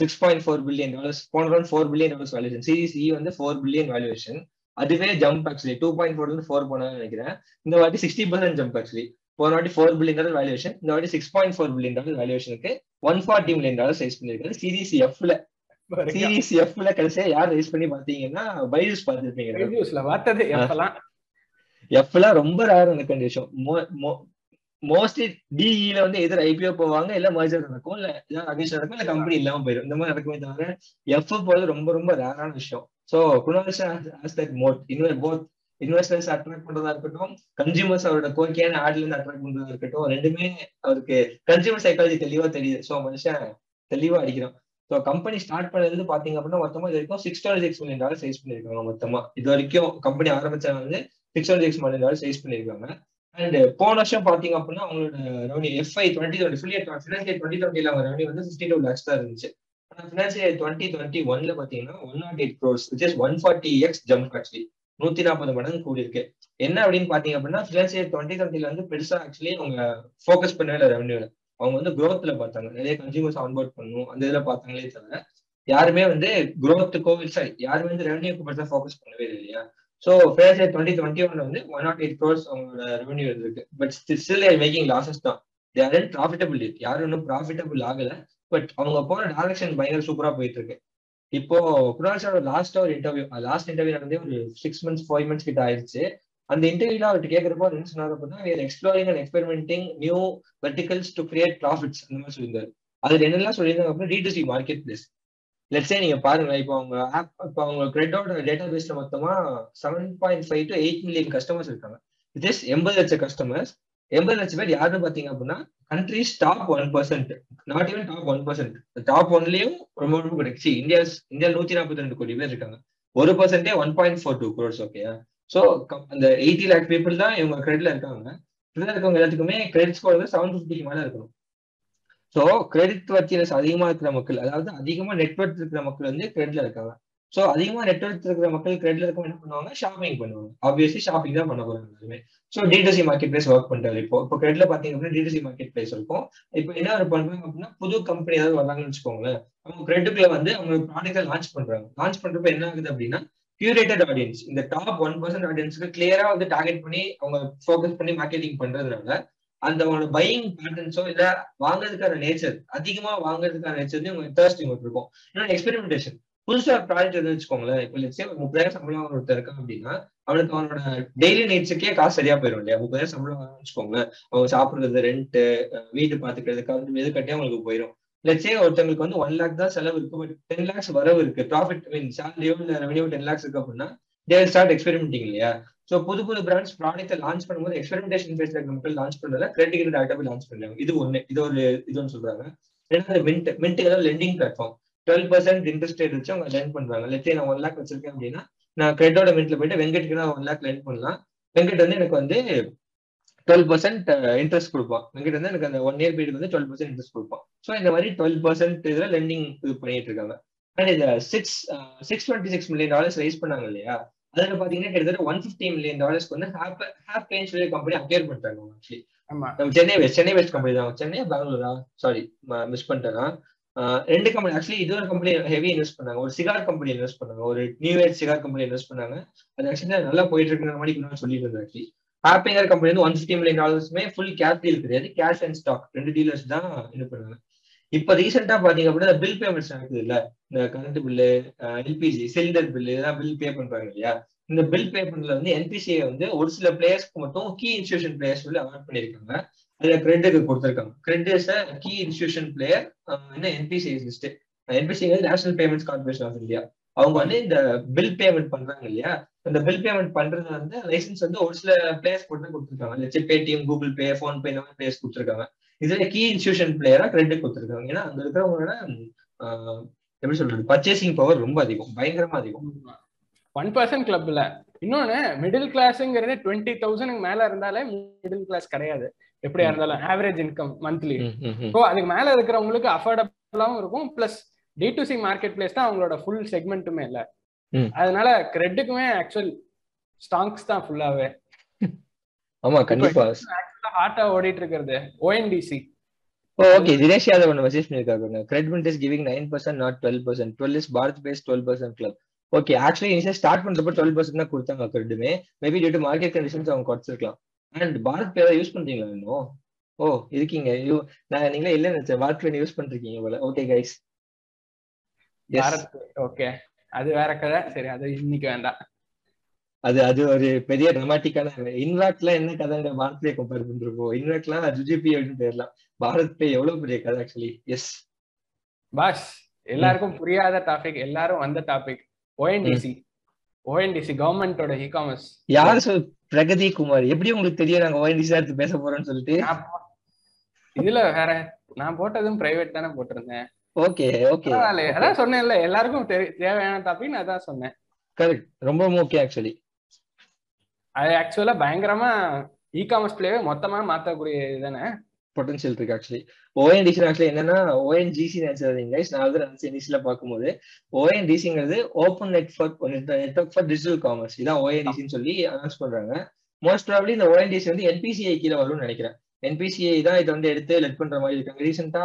$6.4 billion, $4 billion valuation. Series E வந்து $4 பில்லியன் வேல்யூஷன். அதுவே ஜம்ப் ஆக்சுவலி 2.4 4 போனாலும் நினைக்கிறேன். இந்த வாட்டி 60% ஜம்ப் ஆக்சுவலி. போன வாட்டி $4 பில்லியன் வேல்யூஷன், இந்த வாட்டி $6.4 பில்லியன் வேல்யூஷனுக்கு $140 மில்லியன் ரைஸ் பண்ணிருக்காரு சீரிஸ் எஃப்ல. சீரிஸ் எஃப்ல கடைசியா யார் ரைஸ் பண்ணி பாத்தீங்கன்னா பைஜூஸ் பார்த்துருப்பீங்க. எப்பெல்லாம் ரொம்ப ரேர் அந்த கண்டிஷன். மோஸ்ட்லி டிஇல வந்து எதிர் ஐபிஓ போவாங்க, இல்ல மர்ஜர் நடக்கும், இல்ல ஏதாவது அகேஷன் நடக்கும், இல்ல கம்பெனி இல்லாம போயிடும். இந்த மாதிரி நடக்குமே தவிர எஃப் போது ரொம்ப ரொம்ப ரேரான விஷயம். ஸோ குணால் இன்வெஸ்டர்ஸ் அட்ராக்ட் பண்றதா இருக்கட்டும், கன்சியூமர்ஸ் அவரோட கோரிக்கையான ஆட்ல இருந்து அட்ராக்ட் பண்றதா இருக்கட்டும், ரெண்டுமே அவருக்கு கன்சியூமர் சைக்காலஜி தெளிவா தெரியுது. ஸோ மனுஷன் தெளிவா அடிக்கிறோம். ஸோ கம்பெனி ஸ்டார்ட் பண்ணது பாத்தீங்க அப்படின்னா மொத்தமா இது வரைக்கும் $6.6 மில்லியன் ரைஸ் பண்ணிருக்காங்க. மொத்தமா இது வரைக்கும் கம்பெனி ஆரம்பிச்சா வந்து $6.6 மில்லியன் சேஸ் பண்ணிருக்காங்க. அண்ட் போன வருஷம் பாத்தீங்க அப்படின்னா அவங்களோட ரெவன்யூ FY 2020 2020ல அவங்க ரெவன்யூ வந்து $52 lakhs தான் இருந்துச்சு. ஆனா ஃபினான்சியல் 2021ல பாத்தீங்கன்னா 108 crores, which is 140x jump actually. 140 மடங்கு கூடி இருக்கு. என்ன அப்படின்னு பாத்தீங்க அப்படின்னா ஃபினான்சியல் 2020ல வந்து பெருசா ஆக்சுவலி அவங்க ஃபோக்கஸ் பண்ணவே ரெவன்யூல. அவங்க வந்து க்ரோத்ல பார்த்தாங்க, நிறைய கன்சியூமர்ஸ் ஆன்போர்ட் பண்ணணும் அந்த இதுல பார்த்தாங்களே தவிர யாருமே வந்து க்ரோத்துக்கோ யாருமே வந்து ரெவன்யூக்கு பெருசா ஃபோக்கஸ் பண்ணவே இல்லையா. ஸோ ஃபினான்சியல் 2021 வந்து 108 crores அவங்களோட ரெவன்யூ இருக்கு. But still are making losses தான். தே ஆர் ப்ராஃபிட்டபிள், யாரும் இன்னும் ப்ராஃபிட்டபிள் ஆகல. பட் அவங்க போற டைரக்ஷன் பயங்கர சூப்பரா போயிட்டு இருக்கு. இப்போ குணால் ஷாவோட லாஸ்ட் ஒரு இன்டர்வியூ நடந்தே ஒரு 6 months 5 months கிட்ட ஆயிடுச்சு. அந்த இன்டர்வியூல அவர்கிட்ட கேட்கறப்போ என்ன சொன்னார் அப்படின்னா, we are exploring and experimenting new verticals to create profits அந்த மாதிரி சொல்லியிருந்தாரு. அதுல என்னெல்லாம் சொல்லியிருந்தாங்க அப்படின்னா, D2C மார்க்கெட் பிளேஸ். லெட்ஸே நீங்க பாருங்க, இப்போ அவங்க ஆப், இப்போ அவங்க கிரெட்டோட டேட்டா பேஸ்ல மொத்தமா 7.5 to 8 மில்லியன் கஸ்டமர்ஸ் இருக்காங்க. ஜஸ்ட் 80 லட்சம் கஸ்டமர்ஸ், 80 லட்சம் பேர் யாருன்னு பாத்தீங்க அப்படின்னா countries top 1%, not even top 1%. Top ஒன்லயும் ரொம்ப கிடைச்சி இந்தியா 142 கோடி பேர் இருக்காங்க. 1%ஏ 1.42 crores. ஓகேயா? ஸோ அந்த 80 lakh பீப்புள் தான் இவங்க கிரெடிட்ல இருக்காங்க. கிரெடிட்ல இருக்கவங்க எல்லாத்துக்குமே கிரெடிட் ஸ்கோர் வந்து 750க்கு மேல இருக்கணும். ஸோ கிரெடிட் வர்த்தினஸ் அதிகமா இருக்கிற மக்கள், அதாவது அதிகமா நெட்வொர்க் இருக்கிற மக்கள் வந்து கிரெடிட்ல இருக்காங்க. ஸோ அதிகமா நெட்வொர்க் இருக்கிற மக்கள் கிரெடிட்ல இருக்கவங்க என்ன பண்ணுவாங்க, ஷாப்பிங் பண்ணுவாங்க. ஆப்வியஸ்லி ஷாப்பிங் தான் பண்ண போறாங்க எல்லாருமே. So D2C market place work பண்றாரு. இப்போ கிரெடிட்ல பாத்தீங்க அப்படின்னா D2C மார்க்கெட் பிளேஸ் இருக்கும். இப்போ என்ன பண்றாங்க அப்படின்னா, புது கம்பெனி ஏதாவது வர்றாங்கன்னு வச்சுக்கோங்களேன், அவங்க கிரெடிட்ல வந்து அவங்க ப்ராடக்ட்டை லான்ச் பண்றாங்க. லான்ச் பண்றப்ப என்ன ஆகுது அப்படின்னா, curated audience, இந்த டாப் 1% ஆடியன்ஸ்க்கு கிளியரா வந்து டார்கெட் பண்ணி அவங்க ஃபோக்கஸ் பண்ணி மார்க்கெட்டிங் பண்றதுனால அந்த அவங்களோட பையிங் பேட்டர்ன்ஸோ இல்ல வாங்குறதுக்கான நேச்சர், அதிகமா வாங்குறதுக்கான நேச்சர் வந்து உங்களுக்கு இன்ட்ரெஸ்டிங் இருக்கும். இன்னொன்னு எக்ஸ்பெரிமெண்டேஷன். புதுசா ப்ராடக்ட் எதுவும் வச்சுக்கோங்களேன், இப்போ லெட்ஸ் சே 30,000 சம்பளம் ஒருத்தர் இருக்கான் அப்படின்னா அவனுக்கு அவனோட டெய்லி நீட்ஸுக்கே காசு சரியா போயிடும் இல்லையா? 30,000 சம்பளம் வச்சுக்கோங்களேன், அவங்க சாப்பிடுறது, ரெண்ட்டு, வீட்டு பாத்துக்கிறதுக்கு வந்து எது கட்டி அவங்களுக்கு போயிடும். லெட்ஸ் சே ஒருத்தவங்களுக்கு வந்து 1 lakh தான் செலவு இருக்கு, பட் 10 lakhs வரவு இருக்கு, ப்ராஃபிட் மீன் சேலரியோ இல்ல ரெவன்யூ 10 lakhs இருக்கு அப்படின்னா தே வில் ஸ்டார்ட் எக்ஸ்பெரிமெண்டிங் இல்லையா? ஸோ புது புது பிராண்ட்ஸ் ப்ராடக்ட்டை லான்ச் பண்ணும்போது எக்ஸ்பெரிமெண்டேஷன் ஃபேஸ்ல இருக்க மக்கள் லான்ச் பண்றதுல கிரெடிட் டேட்டா போய் லான்ச் பண்ணுறாங்க. இது ஒன்று சொல்றாங்க. ரெண்டாவது மின்ட் ஏதாவது லெண்டிங் பிளாட்ஃபார்ம். 12% இன்ட்ரெஸ்ட் ரேட் வச்சு அவங்க லெண்ட் பண்றாங்க. லெட்ஸ் சே நான் 1 lakh வச்சிருக்கேன் அப்படின்னா நான் கிரெடிட்டோட மின்ட்ல போயிட்டு வெங்கட்க்கு நான் 1 lakh லெண்ட் பண்ணலாம். வெங்கட் வந்து எனக்கு வந்து 12% இன்ட்ரெஸ்ட் கொடுப்பான். எங்கிட்ட வந்து எனக்கு அந்த 1 year பீரியட் வந்து 12% இன்ட்ரெஸ்ட் கொடுப்பான். ஸோ இந்த மாதிரி 12% இதுல லெண்டிங் இது பண்ணிட்டு இருக்காங்க. அண்ட் இதை $626 million ரைஸ் பண்ணாங்க இல்லையா? அதுல பாத்தீங்கன்னா கிட்டத்தட்ட $150 million வந்து ஹாப் சொல்லி கம்பெனி அக்வேர் பண்ணிட்டாங்க. ஆக்சுவலி சென்னை வெஸ்ட் கம்பெனி தான். சென்னை பெங்களூரா, சாரி மிஸ் பண்ணிட்டேன்னா, 2 கம்பெனி. ஆக்சுவலி இது ஒரு கம்பெனி ஹெவி இன்வெஸ்ட் பண்ணாங்க. ஒரு சிகார் கம்பெனி இன்வெஸ்ட் பண்ணாங்க, ஒரு new age cigar company invest பண்ணாங்க. அது ஆக்சுவலி நல்லா போயிட்டு இருக்கிற மாதிரி சொல்லிட்டு இருந்தேன். ஆக்சுவலி ஹாப்பிங்கர் கம்பெனி வந்து $150 million ஃபுல் கேஷ் டீல் கிடையாது, கேஷ் அண்ட் ஸ்டாக் 2 dealers தான் இது பண்ணுவாங்க. இப்போ ரீசெண்டா பாத்தீங்க அப்படின்னா பில் பேமெண்ட்ஸ் நடக்குது இல்ல, இந்த current bill, LPG cylinder bill இதெல்லாம் பில் பே பண்றாங்க இல்லையா? இந்த பில் பே பண்றதுல வந்து NPCA வந்து ஒரு சில பிளேயர்ஸ்க்கு மட்டும் கீ இன்ஸ்டிடியூஷன் பிளேயர்ஸ் சொல்லி அவாய்ட் பண்ணிருக்காங்க. அதுல கிரெடிட்டுக்கு கொடுத்துருக்காங்க. கிரெடிட்ஸ் கீ இன்ஸ்டிடியூஷன் பிளேயர் என்ன NPCA list. NPCA national payments corporation of India. அவங்க வந்து இந்த பில் பேமெண்ட் பண்றாங்க இல்லையா? இந்த பில் பேமெண்ட் பண்றது வந்து லைசன்ஸ் வந்து ஒரு சில பிளேயர்ஸ் போட்டு கொடுத்துருக்காங்க. பேடிஎம், கூகுள் பே, போன்பே இந்த மாதிரி பிளேயர்ஸ் கொடுத்துருக்காங்க. இதுல கீ இன்ஸ்டிடியூஷன் பிளேயரா கிரெடிட் கொடுத்துருக்காங்க. ஏன்னா அங்க இருக்கிறவங்களோட எப்படி சொல்றது, பர்ச்சேசிங் பவர் ரொம்ப அதிகம், பயங்கரமா அதிகம். 1% கிளப்ல இன்னொன்னு மிடில் கிளாஸ்ங்கிறது 20,000 மேல இருந்தாலே மிடில் கிளாஸ் கிடையாது. எப்படியா இருந்தாலும் ஆவரேஜ் இன்கம் மந்த்லி. ஸோ அதுக்கு மேல இருக்கிறவங்களுக்கு அஃபோர்டபுளாவும் இருக்கும். பிளஸ் D2C மார்க்கெட் பிளேஸ் தான் அவங்களோட ஃபுல் செக்மெண்ட்டுமே இல்லை. அதனால கிரெட்டுக்குமே ஆக்சுவல் ஸ்டாக்ஸ் தான் ஃபுல்லாவே. ஆமா கண்டிப்பா ஹாட்டா ஓடிட்டு இருக்கிறது ONDC. ஓகே, தினேஷ் யாதவ் ஒன்று மெசேஜ் பண்ணியிருக்காங்க. Credit is giving 9%, not 12%. 12 is BharatPe 12% club. Okay, actually initial start பண்றப்ப 12% தான் கொடுத்தாங்க கிரெட்டுமே. Maybe due to market conditions அவங்க குறைச்சிருக்கலாம். அண்ட் பாரத் பேரை யூஸ் பண்றீங்களா இன்னும்? ஓ இருக்கீங்க, நான் நீங்களே இல்லைன்னு நினைச்சேன். பாரத் பேர் யூஸ் பண்ணிருக்கீங்க போல. ஓகே கைஸ், ஓகே அது வேற கதை. சரி, அது இன்னைக்கு வேண்டாம். அது ஒரு பெரிய டிராமாட்டிக்கான இன்வாக்ட்லாம் என்ன கதைங்க, பாரத் பே கம்பேர் பண்றோம். இன்வாக்ட்லாம் ஜிஜிபி அப்படின்னு பேர்லாம். பாரத் பே எவ்வளவு பெரிய கதை ஆக்சுவலி. எஸ் பாஸ், எல்லாருக்கும் புரியாத டாபிக், எல்லாரும் வந்த டாபிக். ONDC கவர்மெண்டோட இகாமர்ஸ். யார் சொல்? பிரகதி குமார். எப்படி உங்களுக்கு தெரியும் நாங்க ONDC எடுத்து பேச போறோம்னு சொல்லிட்டு? இதுல வேற நான் போட்டதும் பிரைவேட் தானே போட்டிருந்தேன். ஓகே ஓகே, அதான் சொன்னேன் இல்ல எல்லாருக்கும் தேவையான டாபிக் நான் அதான் சொன்னேன். கரெக்ட், ரொம்ப ஓகே. ஆக்சுவலி அது ஆக்சுவலா பயங்கரமா இகாமர்ஸ் பிளேவே மொத்தமா மாத்தக்கூடிய இதுதானே பொட்டன்ஷியல் இருக்கு. ஆக்சுவலி ONDC ஆக்சுவலி என்னன்னா ONGC நினைச்சதுங்க கைஸ். நான் வந்து ONDCல பாக்கும்போது ONDCங்கிறது open network for digital commerce, இதான் ONDCன்னு சொல்லி அனௌன்ஸ் பண்றாங்க. மோஸ்ட் ப்ராபபிலி இந்த ONDC வந்து NPCA கீழே வரும்னு நினைக்கிறேன். NPCA தான் இதை வந்து எடுத்து லெட் பண்ற மாதிரி இருக்காங்க. ரீசெண்டா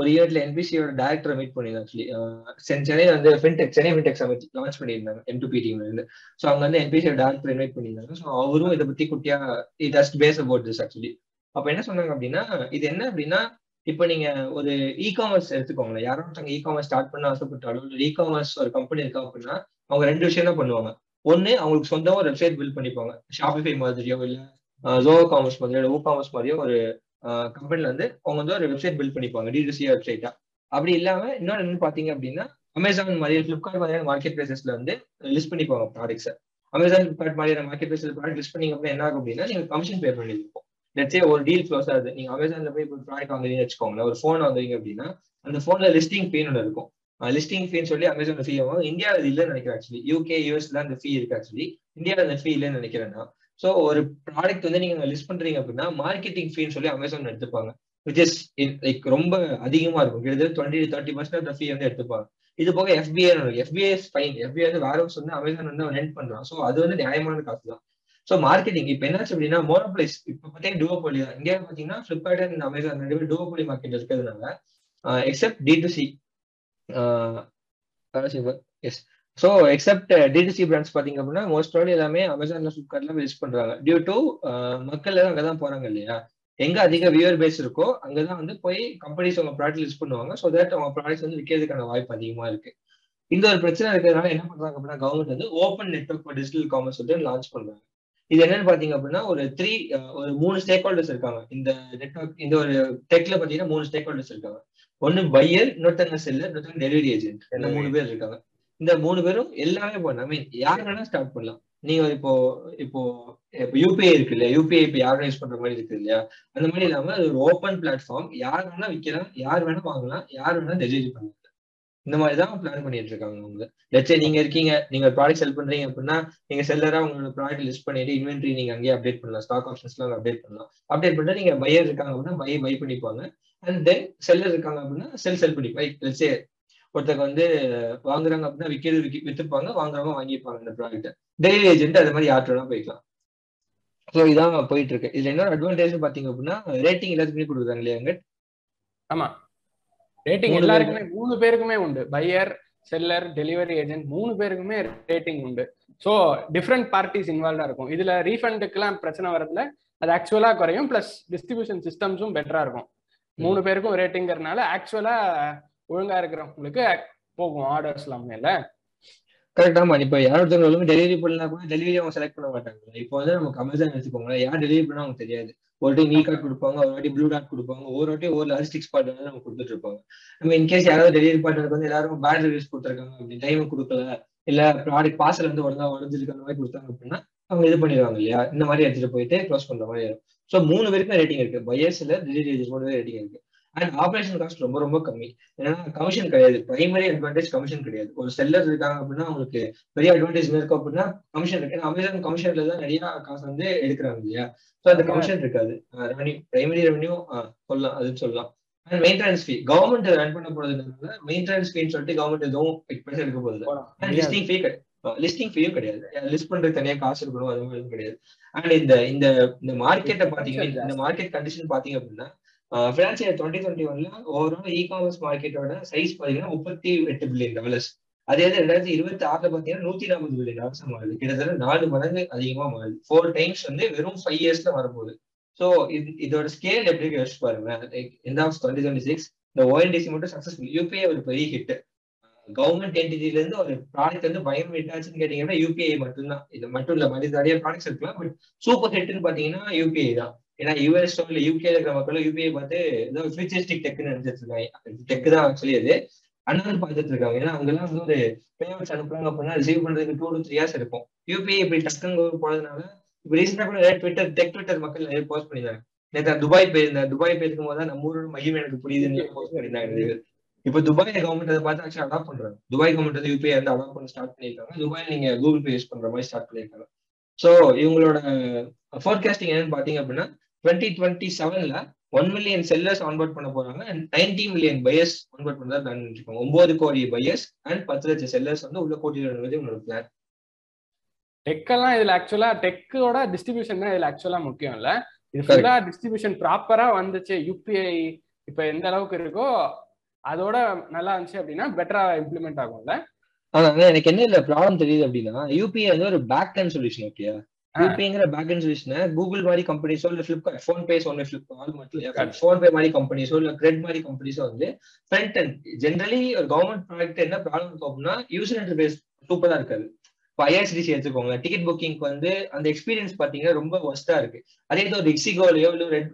ஒரு ஈவெண்ட்ல NPCயோட டைரக்டரை மீட் பண்ணியிருந்தேன். ஆக்சுவலி சென்னையில வந்து சென்னை ஃபின்டெக் சமிட் லான்ச் பண்ணியிருந்தாங்க M2P டீம்ல இருந்து. ஸோ அவங்க வந்து NPCயோட டைரக்டரை இன்வைட் பண்ணியிருந்தாங்க. ஸோ அவரும் இதை பத்தி குட்டியா just base about this actually. அப்ப என்ன சொன்னாங்க அப்படின்னா, இது என்ன அப்படின்னா, இப்ப நீங்க ஒரு இகாமர்ஸ் எடுத்துக்கோங்களேன். யாரும் இகாமர்ஸ் ஸ்டார்ட் பண்ண ஆசைப்பட்டாலும் இகாமர்ஸ் ஒரு கம்பெனி இருக்கா அப்படின்னா அவங்க 2 விஷயம் தான் பண்ணுவாங்க. ஒன்று அவங்களுக்கு சொந்தமாக ஒரு வெப்சைட் பில்ட் பண்ணிப்பாங்க, ஷாபிஃபை மாதிரியோ இல்லை ஜோகோ காமர்ஸ் மாதிரியோ ஓ காமர்ஸ் மாதிரியோ ஒரு கம்பெனியில் வந்து அவங்க வந்து ஒரு வெப்சைட் பில்ட் பண்ணிப்பாங்க, டிடிசி வெப்சைட்டாக. அப்படி இல்லாமல் இன்னொன்று என்ன பார்த்தீங்க அப்படின்னா அமேசான் மாதிரி ஃப்ளிப்கார்ட் மாதிரியான மார்க்கெட் பிளேசஸ்ல வந்து லிஸ்ட் பண்ணிப்பாங்க ப்ராடக்ட்ஸை. அமேசான் ஃப்ளிப்கார்ட் மாதிரியான மார்க்கெட் பிளேஸ்ல ப்ராடக்ட் லிஸ்ட் பண்ணிங்க அப்படின்னா என்ன ஆகும் அப்படின்னா நீங்கள் கமிஷன் பே பண்ணியிருப்போம். லெட்ஸே ஒரு டீல் க்ளோஸ் ஆகுது, நீங்கள் அமேசானில் போய் ப்ராடக்ட் வாங்குறீங்கன்னு வச்சுக்கோங்களேன், ஒரு ஃபோன் வாங்குறீங்க அப்படின்னா அந்த ஃபோனில் லிஸ்டிங் ஃபீ ஒன்று இருக்கும். லிஸ்டிங் ஃபீன்னு சொல்லி அமேசான் ஃபீ ஆகும். இந்தியாவில் இல்லைன்னு நினைக்கிறேன், ஆக்சுவலி யூகே யூஎஸ் தான் அந்த ஃபீ இருக்கு, ஆக்சுவலி இந்தியாவில் அந்த ஃபீ இல்லைன்னு நினைக்கிறேன்னா. ஸோ ஒரு ப்ராடக்ட் வந்து நீங்கள் லிஸ்ட் பண்ணுறீங்க அப்படின்னா மார்க்கெட்டிங் ஃபீன்னு சொல்லி அமேசான் எடுத்துப்பாங்க, விச் இஸ் லைக் ரொம்ப அதிகமாக இருக்கும், கிட்டத்தட்ட 20-30% ஃபீ வந்து எடுத்துப்பாங்க. இது போக எஃபிஐ எஃபிஐ ஃபைன், எஃபிஐ வந்து வேற வந்து அமேசான் வந்து ரெண்ட் பண்றான். ஸோ அது வந்து நியாயமான காசு தான். ஸோ மார்க்கெட்டிங் இப்போ என்னாச்சு அப்படின்னா மோனோபோலிஸ் இப்போ பார்த்தீங்கன்னா டூவோபோலி தான் இந்தியாவில். பார்த்தீங்கன்னா ஃபிளிப்கார்ட் அண்ட் அமேசான் ரெண்டு பேர் டூவோபோலி மார்க்கெட் இருக்கிறதுனால எக்ஸப்ட் டிடிசி எஸ் ஸோ எக்ஸப்ட் டிடிசி பிராண்ட்ஸ் பார்த்தீங்க அப்படின்னா மோஸ்ட் ஆஃப் எல்லாமே அமேசான்ல ஃபிளிப்கார்ட்ல லிஸ்ட் பண்றாங்க. டியூ டு மக்கள் எல்லாம் அங்கே தான் போறாங்க இல்லையா, எங்க அதிக வியூவர் பேஸ் இருக்கோ அங்கதான் வந்து போய் கம்பெனிஸ் அவங்க ப்ராடக்ட் லிஸ்ட் பண்ணுவாங்க. ஸோ தட் அவங்க ப்ராடக்ட்ஸ் வந்து விற்கிறதுக்கான வாய்ப்பு அதிகமா இருக்கு. இந்த ஒரு பிரச்சனை இருக்கிறதுனால என்ன பண்றாங்க அப்படின்னா கவர்மெண்ட் வந்து open network for digital commerce வந்து லான்ச் பண்றாங்க. இது என்னன்னு பாத்தீங்க அப்படின்னா ஒரு மூணு ஸ்டேக் ஹோல்டர்ஸ் இருக்காங்க இந்த நெட்வொர்க், இந்த ஒரு டெக்ல பாத்தீங்கன்னா 3 ஸ்டேக் ஹோல்டர்ஸ் இருக்காங்க. ஒன்னு பையர், இன்னொருத்தங்க செல்லர், இன்னொருத்தங்க டெலிவரி ஏஜென்ட், எல்லாம் 3 பேர் இருக்காங்க. இந்த 3 பேரும் எல்லாமே பண்ண மீன் யார் வேணா ஸ்டார்ட் பண்ணலாம். நீங்க இப்போ இப்போ இப்போ யூபிஐ இருக்கு இல்லையா, யூபிஐ இப்போ யார் யூஸ் பண்ற மாதிரி இருக்கு இல்லையா, அந்த மாதிரி இல்லாம அது ஒரு ஓப்பன் பிளாட்ஃபார்ம், யார் வேணா விற்கலாம், யார் வேணா வாங்கலாம், யார் வேணா டெலிவரி பண்ணலாம். இந்த மாதிரி தான் பிளான் பண்ணிட்டு இருக்காங்க அவங்க. லெட்ஸ் சே நீங்க இருக்கீங்க, நீங்க ப்ராடக்ட் செல் பண்றீங்க அப்படின்னா நீங்க செல்லரா உங்களோட ப்ராடக்ட் லிஸ்ட் பண்ணிட்டு இன்வென்ட்ரி நீங்க அங்கேயே அப்டேட் பண்ணலாம், ஸ்டாக் ஆப்ஷன்ஸ்லாம் அப்டேட் பண்ணலாம். அப்டேட் பண்ணிட்டு நீங்க பையர் இருக்காங்க அப்படின்னா பை பண்ணிப்பாங்க, அண்ட் தென் செல்லர் இருக்காங்க அப்படின்னா செல் பண்ணிப்பாங்க. லெட்ஸ் சே ஒருத்தங்க வந்து வாங்குறாங்க அப்படின்னா வித்துப்பாங்க, வாங்குறவங்க வாங்கிப்பாங்க இந்த ப்ராடக்ட். டெய்லி ஏஜென்ட் அது மாதிரி யார்ட்டா போய்க்கலாம். ஸோ இதான் போயிட்டு இருக்கு. இதுல இன்னொரு அட்வான்டேஜ் பாத்தீங்க அப்படின்னா ரேட்டிங் எல்லாத்துக்குமே கொடுக்குறாங்க இல்லையா அங்கட். ஆமா, ரேட்டிங் எல்லாருக்குமே 3 பேருக்குமே உண்டு, பையர், செல்லர், டெலிவரி ஏஜென்ட் 3 பேருக்குமே ரேட்டிங் உண்டு. ஸோ டிஃப்ரெண்ட் பார்ட்டிஸ் இன்வால்வா இருக்கும். இதுல ரீஃபண்டுக்குலாம் பிரச்சனை வரதுல அது ஆக்சுவலா குறையும், பிளஸ் டிஸ்ட்ரிபியூஷன் சிஸ்டம்ஸும் பெட்டரா இருக்கும். 3 பேருக்கும் ரேட்டிங்கிறதுனால ஆக்சுவலா ஒழுங்கா இருக்கிறவங்களுக்கு போகும் ஆர்டர்ஸ்லாம் இல்லை. கரெக்டா? ஆமா, இப்ப யாரும் டெலிவரி பண்ணா கூட டெலிவரி அவங்க செலக்ட் பண்ண மாட்டாங்க. இப்போ வந்து நமக்கு அமேசான் எடுத்துக்கோங்க, யார் டெலிவரி பண்ணா அவங்க தெரியாது. ஒரு வாட்டி நீ கார்ட் கொடுப்பாங்க, ஒரு வாட்டி ப்ளூ டாட் கொடுப்பாங்க, ஒரு வாட்டி ஒரு லாஜிஸ்டிக்ஸ் பார்ட்னர் நம்ம கொடுத்துட்டு இருப்பாங்க. நம்ம இன்கேஸ் யாராவது டெலிவரி பார்ட்னருக்கு வந்து எல்லாரும் பேட் ரிவ்யூஸ் கொடுத்துருக்காங்க அப்படின்னு, டைமுக்கு கொடுக்கல இல்ல ப்ராடக்ட் பார்சல் வந்து உடனே உடஞ்சிருக்கு அந்த மாதிரி கொடுத்தாங்க அப்படின்னா அவங்க இது பண்ணிடுவாங்க இல்லையா, இந்த மாதிரி எடுத்துட்டு போயிட்டு க்ளோஸ் பண்ற மாதிரி இருக்கும். ஸோ 3 பேருக்கும் ரேட்டிங் இருக்கு, பையர்ஸ்ல டெலிவரி ஏஜென்ட் 3 பேர் ரேட்டிங் இருக்கு. அண்ட் ஆபரேஷன் காஸ்ட் ரொம்ப ரொம்ப கம்மி, ஏன்னா கமிஷன் கிடையாது. பிரைமரி அட்வான்டேஜ் கமிஷன் கிடையாது. ஒரு செல்லர் இருக்காங்க அப்படின்னா அவங்களுக்கு பெரிய அட்வான்டேஜ் இருக்கும் அப்படின்னா கமிஷன் இருக்கு. அமேசான் கமிஷன்ல தான் நிறைய காசு வந்து எடுக்கிறாங்க இல்லையா. ஸோ அந்த கமிஷன் இருக்காது. ரெவன்யூ, பிரைமரி ரெவன்யூ சொல்லலாம், அதுன்னு சொல்லலாம். And maintenance fee government run பண்ண போறதுனால மெயின்டெனன்ஸ் ஃபீன்னு சொல்லிட்டு கவர்மெண்ட் எதுவும் பெருசாக எடுக்க போகுது. அண்ட் லிஸ்டிங் ஃபீ கிடையாது, லிஸ்டிங் ஃபீயும் கிடையாது, லிஸ்ட் பண்றது தனியா காசு இருக்கணும் அது மாதிரி கிடையாது. அண்ட் இந்த மார்க்கெட்டை பாத்தீங்கன்னா, இந்த மார்க்கெட் கண்டிஷன் பாத்தீங்க அப்படின்னா ஃபினான்ஸ் இயர் 2021ல ஓவரால் இகாமர்ஸ் மார்க்கெட்டோட சைஸ் பாத்தீங்கன்னா $38 billion. அதே இது 2026 பாத்தீங்கன்னா $140 billion மாறுது, கிட்டத்தட்ட 4 மடங்கு அதிகமா மாறுது. 4 times வந்து வெறும் 5 yearsல வரப்போகுது. ஸோ இதோட ஸ்கேல் எப்படி யோசிச்சு பாருங்க. எண்ட் ஆஃப் 2026 இந்த ONDC மட்டும் சக்சஸ்ஃபுல். யூபிஐ ஒரு பெரிய ஹிட், கவர்மெண்ட் என்டிட்டில இருந்து ஒரு ப்ராடக்ட் வந்து பயங்கர ஹிட் ஆச்சுன்னு கேட்டீங்கன்னா யூபிஐ மட்டும்தான். இது மட்டும் இல்ல, மாதிரி நிறைய ப்ராடக்ட்ஸ் இருக்கலாம், பட் சூப்பர் ஹிட்னு பாத்தீங்கன்னா யூபிஐ தான். ஏன்னா யூஎஸ்ல இல்ல யூகேல இருக்கிற மக்களும் யூபிஐ பார்த்து ஏதோ ஃபியூச்சரிஸ்டிக் டெக்னு நினைச்சிட்டு இருக்காங்க. டெக் தான் ஆக்சுவலி அது, அண்ணன் பார்த்துட்டு இருக்காங்க. ஏன்னா அவங்கெல்லாம் வந்து ஒரு பேமெண்ட்ஸ் அனுப்புறாங்க அப்படின்னா ரிசீவ் பண்றதுக்கு 2 to 3 years இருக்கும். யூபிஐ இப்படி டக்குங்க போனதுனால இப்ப ரீசெண்டா கூட ட்விட்டர் மக்கள் நிறைய போஸ்ட் பண்ணிருந்தாங்க. நேற்று துபாய் போயிருந்தேன், துபாய் போயிருக்கும் போது தான் நம்ம ஊரோட மகிமை எனக்கு புரியுதுன்னு போஸ்ட் பண்ணியிருந்தாங்க. இப்ப துபாய் கவர்மெண்ட் அதை பார்த்து ஆக்சுவலி அடாப்ட் பண்றாங்க. துபாய் கவர்மெண்ட் வந்து யூபிஐ வந்து அடாப்ட் பண்ண ஸ்டார்ட் பண்ணிருக்காங்க. துபாயில் நீங்க கூகுள் பே யூஸ் பண்ற மாதிரி ஸ்டார்ட் பண்ணிருக்காங்க. ஸோ இவங்களோட ஃபோர்காஸ்டிங் என்னன்னு பாத்தீங்க அப்படின்னா 2027ல 1 million செல்லர்ஸ் ஆன்போர்ட் பண்ண போறாங்க, அண்ட் 90 million பையர்ஸ் ஆன்போர்ட் பண்ணதான் பிளான் பண்ணிருக்காங்க. 9 கோடி பையர்ஸ் அண்ட் 10 லட்சம் செல்லர்ஸ் வந்து உள்ள கூட்டிட்டு உங்களோட பிளான். டெக்கெல்லாம் இதுல ஆக்சுவலா டெக்கோட டிஸ்ட்ரிபியூஷன் தான் இதுல ஆக்சுவலா முக்கியம் இல்ல. இது ஃபுல்லா டிஸ்ட்ரிபியூஷன் ப்ராப்பரா வந்துச்சு. யூபிஐ இப்ப எந்த அளவுக்கு இருக்கோ அதோட நல்லா இருந்துச்சு அப்படின்னா பெட்டரா இம்ப்ளிமெண்ட் ஆகும்ல. ஆனா எனக்கு என்ன இல்ல ப்ராப்ளம் தெரியுது அப்படின்னா யூபிஐ வந்து ஒரு பேக் அண்ட் சொல்யூஷன். ஓகேயா, யூபிஐங்கிற பேக் அண்ட் சொல்யூஷனை கூகுள் மாதிரி கம்பெனிஸோ இல்ல ஃபிளிப்கார்ட் ஃபோன்பே ஒன்னு ஃபிளிப்கார்ட் ஃபோன்பே மாதிரி கம்பெனிஸோ இல்ல கிரெட் மாதிரி கம்பெனிஸோ வந்து ஃப்ரண்ட் அண்ட் ஜென்ரலி ஒரு கவர்மெண்ட் ப்ராடக்ட் என்ன ப்ராப்ளம் இருக்கும் அப்படின்னா யூசர் இன்டர்ஃபேஸ் சூப்பரா இருக்காது. ஐஆர்சிடிசி எடுத்துக்கோங்க, டிக்கெட் புக்கிங்க்கு வந்து அந்த எக்ஸ்பீரியன்ஸ் பாத்தீங்கன்னா ரொம்ப ஒஸ்டா இருக்கு. அதே இது ஒரு எக்ஸிகோலையோ இல்ல ரெட்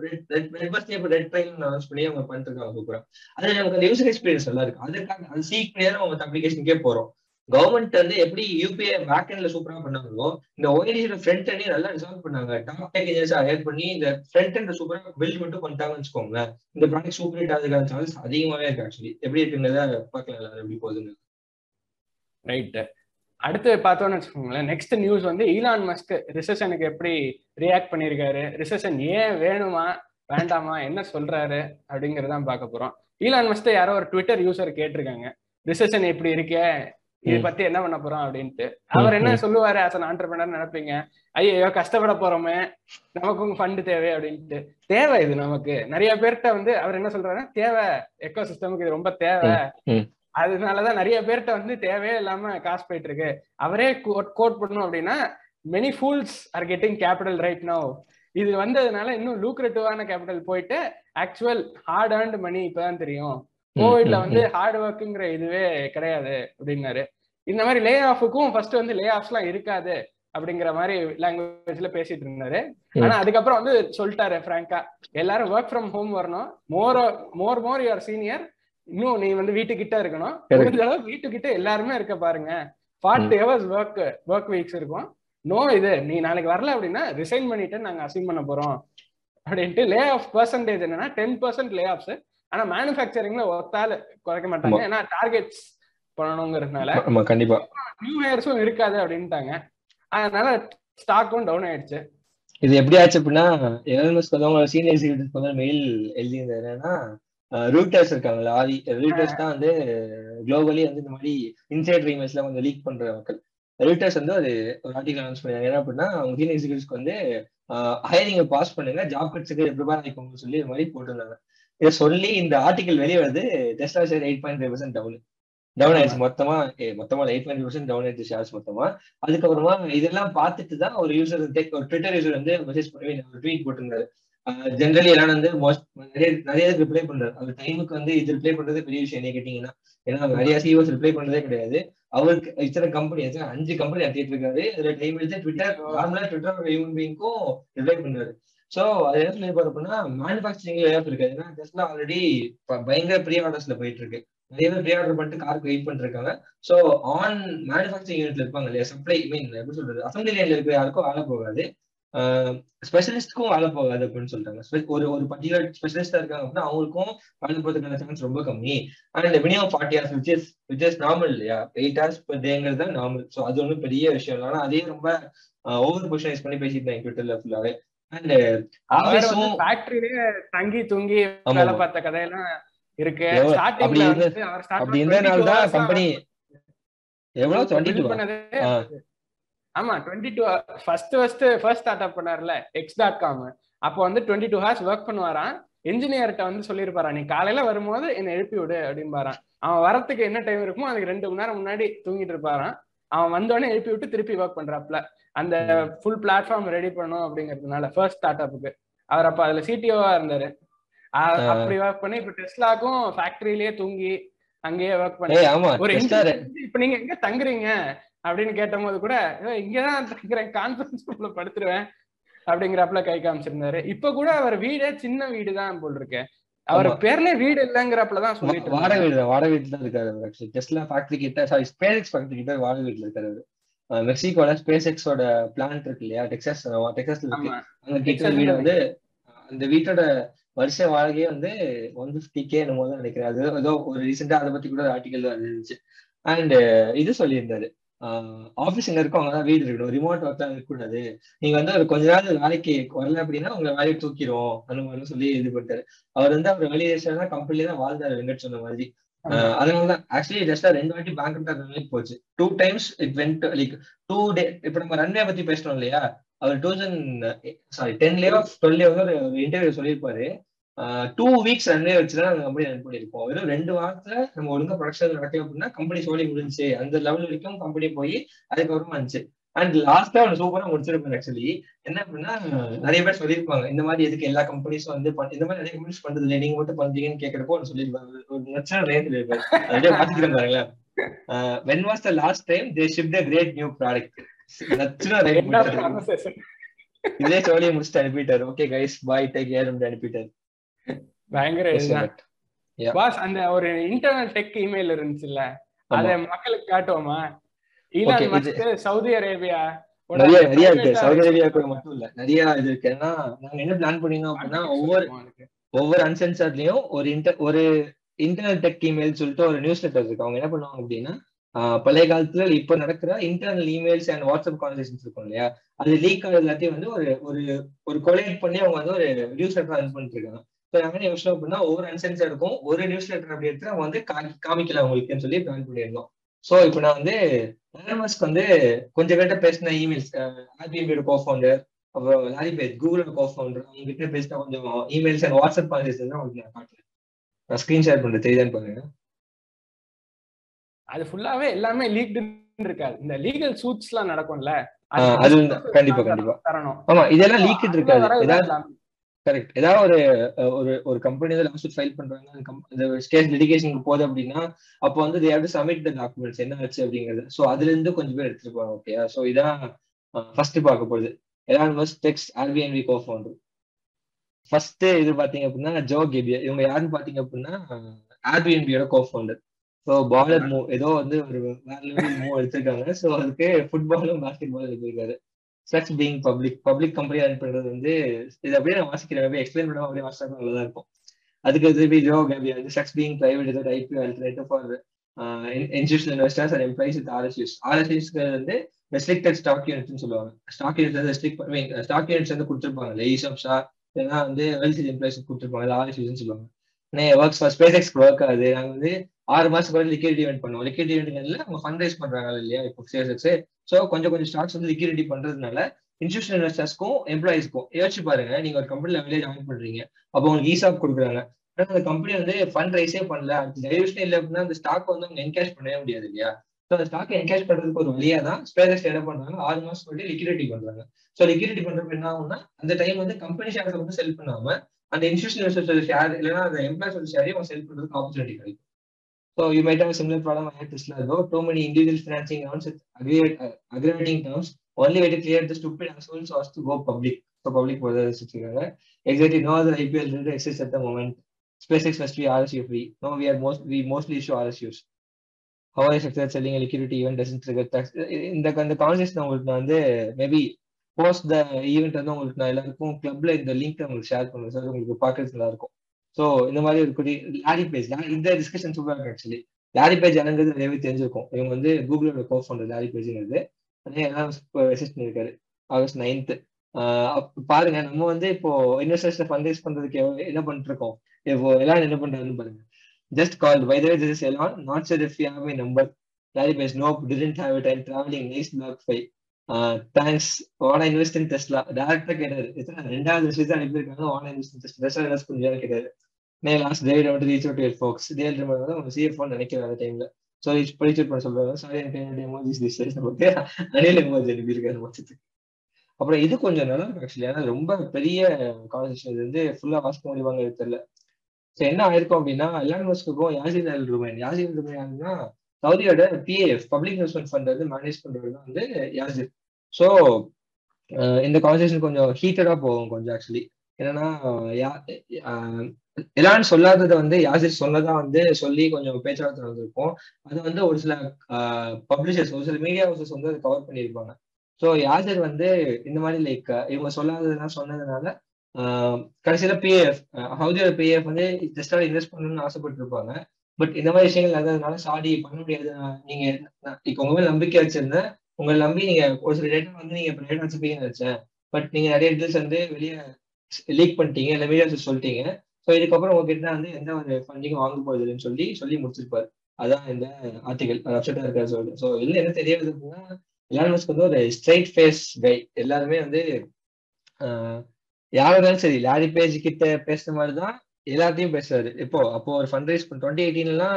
ட்ரெயின் அனௌன்ஸ் பண்ணி அவங்க பண்றாங்க. அது நமக்கு அந்த யூசர் எக்ஸ்பீரியன்ஸ் நல்லா இருக்கு. அதுக்காக அது சீக்கிரம் நம்ம அப்ளிகேஷனுக்கே போறோம். கவர்மெண்ட் வந்து எப்படி யூபிஐ பேக் எண்ட்ல சூப்பரா பண்ணாங்களோ இந்த ஓஎன்ஜியோட ஃப்ரண்ட் எண்டையும் நல்லா ரிசால்வ் பண்ணாங்க. டாப் டெக் ஏஜென்சியை ஹையர் பண்ணி இந்த ஃப்ரண்ட் எண்ட் சூப்பரா பில்ட் மட்டும் பண்ணிட்டாங்கன்னு வச்சுக்கோங்களேன். இந்த ப்ராடக்ட் சூப்பர் ஹிட் ஆகுதுக்கான சான்ஸ் அதிகமாவே இருக்கு. ஆக்சுவலி எப்படி இருக்குங்கிறத பாக்கலாம் எப்படி போகுதுன்னு. ரைட், அடுத்து பார்த்தோம்னு வச்சுக்கோங்களேன். நெக்ஸ்ட் நியூஸ் வந்து ஈலான் மஸ்க் ரிசெஷனுக்கு எப்படி ரியாக்ட் பண்ணியிருக்காரு, ரிசெஷன் ஏன் வேணுமா வேண்டாமா என்ன சொல்றாரு அப்படிங்கிறதான் பார்க்க போறோம். ஈலான் மஸ்க் யாரோ ஒரு ட்விட்டர் யூசர் கேட்டிருக்காங்க ரிசெஷன் எப்படி இருக்க, இதை பத்தி என்ன பண்ண போறோம் அப்படின்ட்டு. அவர் என்ன சொல்லுவாரு ஆஸ் அன் ஆண்டர்பிரனர் நினைப்பீங்க, ஐயோ கஷ்டப்பட போறோமே நமக்கும் ஃபண்டு தேவை அப்படின்ட்டு. தேவை, இது நமக்கு நிறைய பேர்கிட்ட வந்து அவர் என்ன சொல்றாருன்னா தேவை, எக்கோ சிஸ்டமுக்கு இது ரொம்ப தேவை, அதனாலதான் நிறைய பேர்கிட்ட வந்து தேவையே இல்லாம காசு போயிட்டு இருக்கு. அவரே கோட் பண்ணணும் அப்படின்னா, many fools are getting capital right now. இது வந்ததுனால இன்னும் லூக்ரேட்டிவான கேபிட்டல் போயிட்டு ஆக்சுவல் ஹார்ட் ஏர்ன்ட் மணி இப்பதான் தெரியும். கோவிட்ல வந்து ஹார்ட் ஒர்க்குங்கிற இதுவே கிடையாது அப்படின்னாரு. இந்த மாதிரி லே ஆஃபுக்கும் ஃபர்ஸ்ட் வந்து லே ஆஃப்ஸ் எல்லாம் இருக்காது அப்படிங்கிற மாதிரி லாங்குவேஜ்ல பேசிட்டு இருந்தாரு. ஆனா அதுக்கப்புறம் வந்து சொல்லிட்டாரு பிராங்கா, எல்லாரும் ஒர்க் ஃப்ரம் ஹோம் வரணும், மோர் யுவர் சீனியர், இன்னும் நீ வந்து வீட்டுக்கிட்ட இருக்கணும், முடிஞ்ச அளவு வீட்டுக்கிட்ட எல்லாருமே இருக்க பாருங்க. 40 hours ஒர்க் வீக்ஸ் இருக்கும். நோ, இது நீ நாளைக்கு வரல அப்படின்னா ரிசைன் பண்ணிட்டு நாங்க அசைன் பண்ண போறோம் அப்படின்ட்டு. லே ஆஃப் பெர்சன்டேஜ் என்னன்னா 10% லே ஆஃப்ஸ். ஆனா மேனுபேக்சரிங்ல ஒத்தால குறைக்க மாட்டாங்க, ஏன்னா டார்கெட்ஸ் பண்ணணுங்கிறதுனால. கண்டிப்பா நியூ ஹையர்ஸும் இருக்காது அப்படின்ட்டாங்க. அதனால ஸ்டாக்கும் டவுன் ஆயிடுச்சு. இது எப்படி ஆச்சு அப்படின்னா, எல்லாரும் சீனியர் மெயில் எழுதியிருந்தாரு. ஏன்னா ரூட்டர்ஸ் இருக்காங்களா, ரூட்டர்ஸ் தான் வந்து குளோபலி வந்து இந்த மாதிரி இன்சைட் ரீமர்ஸ் எல்லாம் கொஞ்சம் லீக் பண்ற மக்கள். ரூட்டர்ஸ் வந்து அது ஒரு ஆர்டிகல் அனௌன்ஸ் பண்ணாங்க. என்ன அப்படின்னா, அவங்க சீனியர் எக்ஸிக்யூட்டிவ்ஸ்க்கு வந்து ஹையரிங்க பாஸ் பண்ணுங்க, ஜாப் கட்ஸுக்கு ப்ரிப்பேர் ஆகிக்கோங்கன்னு சொல்லி இது மாதிரி போட்டிருந்தாங்க. இதை சொல்லி இந்த ஆர்டிகல் வெளியே வருது, டெஸ்லா ஷேர் 8.5% டவுன் ஆயிடுச்சு. மொத்தமா 8.5% டவுன் ஆயிடுச்சு ஷேர்ஸ் மொத்தமா. அதுக்கப்புறமா இதெல்லாம் பார்த்துட்டு தான் ஒரு யூசர், ஒரு ட்விட்டர் யூசர் வந்து மெசேஜ் பண்ணி ஒரு ட்வீட் போட்டிருந்தாரு. ஜென்ரலி எல்லாரும் வந்து நிறைய ரிப்ளை பண்றாரு. அவர் டைமுக்கு வந்து இது ரிப்ளை பண்றதே பெரிய விஷயம் என்ன கேட்டீங்கன்னா. ஏன்னா நிறைய CEOs ரிப்ளை பண்றதே கிடையாது. அவருக்கு இத்தனை கம்பெனி, 5 கம்பெனி அட்டிட்டு இருக்காரு. இதுல டைம் எடுத்து ட்விட்டர் ஹியூமன் பீயிங்க்கும் ரிப்ளை பண்றாரு. சோ அது என்ன சொல்லியிருப்பாரு அப்படின்னா, மேனுபேக்சரிங் ஏதாவது இருக்காது. ஏன்னா டெஸ்லா ஆல்ரெடி பயங்கர ப்ரீ ஆர்டர்ஸ்ல போயிட்டு இருக்கு. நிறைய பேர் ப்ரீ ஆர்டர் பண்ணிட்டு காருக்கு வெயிட் பண்ணிருக்காங்க. சோ ஆன் மேனுபேக்சரிங் யூனிட்ல இருப்பாங்க இல்லையா, சப்ளை மீன் எப்படி சொல்றது, அசம்பிளி லைன்ல இருக்கிற யாருக்கும் வேலை போகாது, ஸ்பெஷலிஸ்டுக்கும் வேலை போகாது அப்படின்னு சொல்லிட்டாங்க. ஒரு பர்டிகுலர் ஸ்பெஷலிஸ்டா இருக்காங்க அப்படின்னா அவங்களுக்கும் வேலை போறதுக்கான சான்ஸ் ரொம்ப கம்மி. And minimum 40 hours which is normal இல்லையா, 8 hours per dayங்கிறது தான் நார்மல். சோ அது ஒன்றும் பெரிய விஷயம் இல்லை. ஆனா அதே ரொம்ப ஓவர் பொஷனைஸ் பண்ணி பேசிட்டாங்க ட்விட்டர்ல ஃபுல்லாவே. அண்ட் ஆபீஸும் ஃபேக்டரியில தங்கி தூங்கி வேலை பார்த்த கதையெல்லாம் இருக்கு. அப்படி இருந்தனால தான் கம்பெனி எவ்வளவு 22 ஆமா 22 ஃபர்ஸ்ட் ஸ்டார்ட் அப் பண்ணார்ல x.com. அப்போ வந்து 22 ஹார்ஸ் ஒர்க் பண்ணுவாராம். இன்ஜினியர்கிட்ட வந்து சொல்லியிருப்பாரான், நீ காலையில வரும்போது என்னை எழுப்பி விடு அப்படின்பாரான். அவன் வரத்துக்கு என்ன டைம் இருக்குமோ அதுக்கு 2 மணி நேரம் முன்னாடி தூங்கிட்டு இருப்பாரான். அவன் வந்தோடனே எழுப்பி விட்டு திருப்பி ஒர்க் பண்றாப்ல. அந்த ஃபுல் பிளாட்ஃபார்ம் ரெடி பண்ணும் அப்படிங்கிறதுனால ஃபர்ஸ்ட் ஸ்டார்ட் அப்புக்கு அவர் அப்ப அதுல சிடிஓவா இருந்தாரு. அப்படி ஒர்க் பண்ணி இப்ப டெஸ்லாக்கும் ஃபேக்டரியிலேயே தூங்கி அங்கேயே ஒர்க் பண்ணி. இப்ப நீங்க எங்க தங்குறீங்க அப்படின்னு கேட்டும் போது கூட இங்கதான் இருக்கிறேன், கான்ஃபரன்ஸ் ரூம்ல படுத்துருவேன் அப்படிங்கிறப்பல கை காமிச்சிருந்தாரு. இப்ப கூட அவர் வீடே சின்ன வீடுதான் போல் இருக்கு. அவர் பேர்ல வீடு இல்லைங்கிறப்பலதான் சொல்லிட்டு வாடகை வீடு, வாடகை வீட்டுல இருக்காரு. டெஸ்லா ஃபேக்டரி கிட்ட, சாரி ஸ்பேஸ் எக்ஸ் ஃபேக்டரி கிட்ட வாடகை வீட்டுல இருக்காரு. மெக்சிகோல ஸ்பேஸ் எக்ஸோட பிளான்ட் இருக்கு இல்லையா, டெக்சாஸ்ல இருக்கு. அங்க கிட்ட வீடு வந்து அந்த வீட்டோட வருஷ வாடகையே வந்து 150K தான் நினைக்கிறேன். அது ஏதோ ஒரு ரீசெண்டா அதை பத்தி கூட ஆர்டிகல் தான் இருந்துச்சு. அண்ட் இது சொல்லியிருந்தாரு, ஆபீஸ் எங்க இருக்கோ அங்கதான் வீடு இருக்கணும், ரிமோட் ஒர்க் தான் இருக்கக்கூடாது. நீங்க வந்து ஒரு கொஞ்ச நாள் வேலைக்கு வரல அப்படின்னா உங்களை வேலையை தூக்கிடும் அந்த மாதிரி சொல்லி இது பண்ணிட்டாரு. அவர் வந்து அவர் வெளியேஷன் கம்பெனில தான் வாழ்ந்தாரு வெங்கட் சொன்ன மாதிரி. அதனாலதான் ஆக்சுவலி ஜஸ்டா 2 வாட்டி பேங்க் போச்சு. 2 times it went like 2 day. இப்ப நம்ம ரன்வே பத்தி பேசணும் இல்லையா, அவர் 2010 ஒரு இன்டர்வியூ சொல்லியிருப்பாரு, 2 weeks ரன்வே வச்சுதான் அந்த கம்பெனி ரன் பண்ணிருக்கோம். வெறும் 2 வாரத்துல நம்ம ஒழுங்கா ப்ரொடக்ஷன் நடக்கல அப்படின்னா கம்பெனி சோழி முடிஞ்சு அந்த லெவல் வரைக்கும் கம்பெனி போய் அதுக்கப்புறமா இருந்துச்சு. அண்ட் லாஸ்டா அவன் சூப்பரா முடிச்சிருப்பாரு. ஆக்சுவலி என்ன அப்படின்னா, நிறைய பேர் சொல்லியிருப்பாங்க இந்த மாதிரி எதுக்கு எல்லா கம்பெனிஸும் வந்து இந்த மாதிரி நிறைய கம்பெனிஸ் பண்றது இல்லை, நீங்க மட்டும் பண்றீங்கன்னு கேட்கறப்போ சொல்லியிருப்பாங்க. ஒரு நட்சத்திரம் When was the last time they shipped a great new product? இதே சோழியை முடிச்சுட்டு அனுப்பிட்டார். Okay guys bye take care அப்படி அனுப்பிட்டார். பயங்கர பாஸ். அந்த ஒரு இன்டர்னல் டெக் இமெயில் இருந்துச்சுல்ல, அதை மக்களுக்கு காட்டுவோமா? ஈலான் மஸ்க் சவுதி அரேபியா நிறைய நிறைய இருக்கு. சவுதி அரேபியாவுக்கு மட்டும் இல்ல, நிறைய இது இருக்கு. ஏன்னா நாங்க என்ன பிளான் பண்ணீங்க அப்படின்னா, ஒவ்வொரு அன்சென்சர்லயும் ஒரு இன்டர்னல் டெக் இமெயில் சொல்லிட்டு ஒரு நியூஸ் லெட்டர் இருக்கு. அவங்க என்ன பண்ணுவாங்க அப்படின்னா, பழைய காலத்துல இப்ப நடக்கிற internal emails and WhatsApp conversations இருக்கும் இல்லையா, அது லீக் ஆகுது எல்லாத்தையும் வந்து ஒரு ஒரு கொலேட் பண்ணி அவங்க வந்து ஒரு நியூஸ் லெட்டர் ரன் பண்ணிட்டு இருக்காங்க. ஸோ நாங்க என்ன யோசனை அப்படின்னா, ஒவ்வொரு அன்சென்சர் இருக்கும் ஒரு நியூஸ் லெட்டர் அப்படி எடுத்து அவங்க வந்து காமிக்கல அவங்களுக்குன்னு சொல்லி பிளான் பண்ணியிருந்தோம். ஸோ இப்போ நான் வந்து எலன்மஸ்க்கு வந்து கொஞ்சம் பேர்கிட்ட பேசின இமெயில்ஸ், ஆர்பிஐபியோட கோஃபவுண்டர், அப்புறம் லாரி பேஜ் கூகுளோட கோஃபவுண்டர், அவங்க கிட்ட பேசின கொஞ்சம் இமெயில்ஸ் அண்ட் வாட்ஸ்அப் கான்வர்சேஷன் தான் உங்களுக்கு நான் காட்டுறேன். நான் ஸ்கிரீன் ஷேர் பண்றேன், தெரியுதான்னு பாருங்க. அது ஃபுல்லாவே எல்லாமே லீக்டுன்னு இருக்காது, இந்த லீகல் சூட்ஸ்லாம் நடக்கும்ல, அது கண்டிப்பா கண்டிப்பா தரணும். ஆமா, இதெல்லாம் லீக்டு இருக்காது. கரெக்ட். ஏதாவது ஒரு ஒரு கம்பெனி லாங் சூட் ஃபைல் பண்றாங்க, ஸ்டேட் டெடிகேஷனுக்கு போகுது அப்படின்னா, அப்போ வந்து they have to submit the documents என்ன ஆச்சு அப்படிங்கிறது. ஸோ அதுல இருந்து கொஞ்சம் பேர் எடுத்துட்டு போவாங்க. ஓகே, ஸோ இதான் ஃபர்ஸ்ட் பார்க்க போகுது. Elon Musk texts Airbnb cofounder. First இது பாத்தீங்க அப்படின்னா ஜோ கெபியர். இவங்க யாருன்னு பாத்தீங்க அப்படின்னா ஆர்பிஎன்பியோட கோஃபவுண்டர். ஸோ பாலர் மூவ் ஏதோ வந்து ஒரு வேற மூவ் எடுத்திருக்காங்க. ஸோ அதுக்கு ஃபுட்பாலும் பாஸ்கெட் பாலும் எடுத்திருக்காரு. Such being public company run பண்றது வந்து இது அப்படியே நான் வாசிக்கிறேன், எக்ஸ்பிளைன் பண்ண அப்படியே வாசிச்சா நல்லதா இருக்கும். அதுக்கு திருப்பி ஜோ கெபியர் வந்து சச் பீங் பிரைவேட் இதோட IPO alternative for institutional investors and employees with RSUs. ஆர்எஸ்யூஸ்க்கு வந்து ரெஸ்ட்ரிக்டட் ஸ்டாக் யூனிட்னு சொல்லுவாங்க. ஸ்டாக் யூனிட் வந்து ஸ்டாக் யூனிட்ஸ் வந்து கொடுத்துருப்பாங்க ஈசப்ஸா, ஏன்னா வந்து வெல்சி எம்ப்ளாயிஸ் கொடுத்துருப்பாங்க, அது ஆர்எஸ்யூஸ்ன்னு சொல்லுவாங்க. Works for SpaceX work ஆகுது. நாங்கள் வந்து 6 மாசத்துக்கு வந்து லிக்விட் ஈவெண்ட் பண்ணுவோம். லிக்விட் ஈவெண்ட்ல அவங்க ஃபண்ட் ரைஸ் பண்றாங்க இல்லையா இப்போ ஸ்பேஸ் எக்ஸ். ஸோ கொஞ்சம் ஸ்டாக்ஸ் வந்து லிக்விடிட்டி பண்றதுனால இன்ஸ்டிடியூஷனல் இன்வெஸ்டர்ஸ்க்கும் எம்ப்ளாயிஸ்க்கும் யோசிச்சு பாருங்க. நீங்க ஒரு கம்பெனில வெளியே ஜாயின் பண்றீங்க, அப்போ உங்களுக்கு ஈஸாப் கொடுக்குறாங்க. ஆனால் அந்த கம்பெனி வந்து ஃபண்ட் ரைஸே பண்ணல, அது டைவர்ஷன் இல்லை அப்படின்னா அந்த ஸ்டாக் வந்து அவங்க என்கேஷ் பண்ணவே முடியாது இல்லையா. ஸோ அந்த ஸ்டாக்கை என்கேஷ் பண்றதுக்கு ஒரு வழியா தான் ஸ்பேஸ் எக்ஸ் என்ன பண்றாங்க, 6 மாசத்துக்கு முன்னாடி லிக்விடிட்டி பண்றாங்க. ஸோ லிக்விடிட்டி பண்றப்ப என்ன ஆகும்னா, அந்த டைம் வந்து கம்பெனி ஷேர்ஸ் வந்து செல் பண்ணாம அந்த இன்ஸ்டிடியூஷனல் ஷேர் இல்லைன்னா அந்த எம்ப்ளாயிஸோட ஷேரையும் அவங்க செல் பண்றதுக்கு ஆப்பர்ச்சுனிட்டி கிடைக்கும். So you might have a similar problem at Tesla though. Too many individual financing rounds with aggravating terms. Only way to clear the stupid assholes was to go public. So public was the situation. Exactly, no other IPO related exits at the moment. SpaceX must be RSU free. No, we mostly issue RSUs. How is success selling a liquidity event doesn't trigger tax? In the conversation உங்களுக்கு நான் வந்து maybe post the event வந்து உங்களுக்கு நான் எல்லாருக்கும் clubல இந்த link உங்களுக்கு share பண்ணுவேன் சார், உங்களுக்கு பார்க்கறது நல்லா இருக்கும். ஸோ இந்த மாதிரி ஒரு குடி லாரி பேஜ், இந்த டிஸ்கஷன் சூப்பராக இருக்கும். ஆக்சுவலி லாரி பேஜ் அணுங்கிறது நிறையவே தெரிஞ்சிருக்கும். இவங்க வந்து கூகுளோட கோர்ஸ் பண்ணுறது லாரி பேஜுங்கிறது எல்லாம் மெசேஜ் பண்ணியிருக்காரு August 9th. பாருங்க, நம்ம வந்து இப்போ இன்வெஸ்டர்ஸ்ல ஃபண்ட் ரைஸ் பண்றதுக்கு என்ன பண்ணிட்டு இருக்கோம், இப்போ எல்லாம் என்ன பண்றாருன்னு பாருங்க. Just call by the way this is Elon, not sure if you have my number. Larry Page no didn't have it, I am travelling, nice black five, thanks, what invest in Tesla. டேரக்டா கேட்டாரு, ரெண்டாவது விஷயத்தை அனுப்பியிருக்காங்க, what invest in Tesla invest பண்ணியான்னு கேட்டாரு. May last day to reach out to your folks. They will remember that CFO நினைக்கிற அந்த டைம்ல. So it's pretty much சொல்றாங்க. Sorry and kind emojis this is about. Anil emoji இருக்காரு மொத்தத்துக்கு. அப்புறம் இது கொஞ்சம் நல்லா இருக்கு ஆக்சுவலி. ஆனா ரொம்ப பெரிய கான்வர்சேஷன் இது வந்து ஃபுல்லா வாஸ்ட் முடிவாங்க தெரியல. ஸோ என்ன ஆயிருக்கும் அப்படின்னா, எலான் மஸ்க்குக்கும் யாசின் அல் ருமைன். யாசின் ருமைன்னா சவுதியோட பிஏஎஃப் பப்ளிக் இன்வெஸ்ட்மெண்ட் ஃபண்ட் வந்து மேனேஜ் பண்றது தான் வந்து யாசின். ஸோ இந்த கான்வர்சேஷன் கொஞ்சம் ஹீட்டடா போகும் கொஞ்சம் ஆக்சுவலி. என்னன்னா எலான் சொல்லாததை வந்து யாசிர் சொன்னதா வந்து சொல்லி கொஞ்சம் பேச்சுவார்த்தை நடந்திருக்கும். அது வந்து ஒரு சில பப்ளிஷர்ஸ், ஒரு சில மீடியா ஹவுசஸ் வந்து அதை கவர் பண்ணியிருப்பாங்க. ஸோ யாசிர் வந்து இந்த மாதிரி லைக் இவங்க சொல்லாததெல்லாம் சொன்னதுனால கடைசியில பிஎஃப் ஹவுதியோட பிஎஃப் வந்து ஜஸ்டா இன்வெஸ்ட் பண்ணணும்னு ஆசைப்பட்டிருப்பாங்க. பட் இந்த மாதிரி விஷயங்கள் நடந்ததுனால சாடி பண்ண முடியாது, நீங்க இப்போ உங்க மேல நம்பிக்கை வச்சிருந்தேன், உங்களை நம்பி நீங்க ஒரு சில டேட்டா வந்து நீங்க இப்போ டேட்டா வச்சுப்பீங்கன்னு நினைச்சேன், பட் நீங்க நிறைய டீட்டெயில்ஸ் வந்து வெளியே லீக் பண்ணிட்டீங்க, இல்லை மீடியா ஹவுஸ் சொல்லிட்டீங்க. ஸோ இதுக்கப்புறம் உங்ககிட்ட வந்து எந்த ஒரு ஃபண்டிங்கும் வாங்க போகிறது இல்லைன்னு சொல்லி முடிச்சிருப்பாரு. அதான் இந்த ஆர்டிகல் அப்செட்டா இருக்காரு சொல்லு. ஸோ இதுல என்ன தெரிய வருது அப்படின்னா, எலான் மஸ்க் வந்து ஒரு ஸ்ட்ரைட் ஃபேஸ் கை. எல்லாருமே வந்து யாரும் சரி லாரி பேஜ் கிட்ட பேசுற மாதிரி தான் எல்லாத்தையும் பேசுறாரு. அப்போ ஒரு ஃபண்ட் ரைஸ் 2018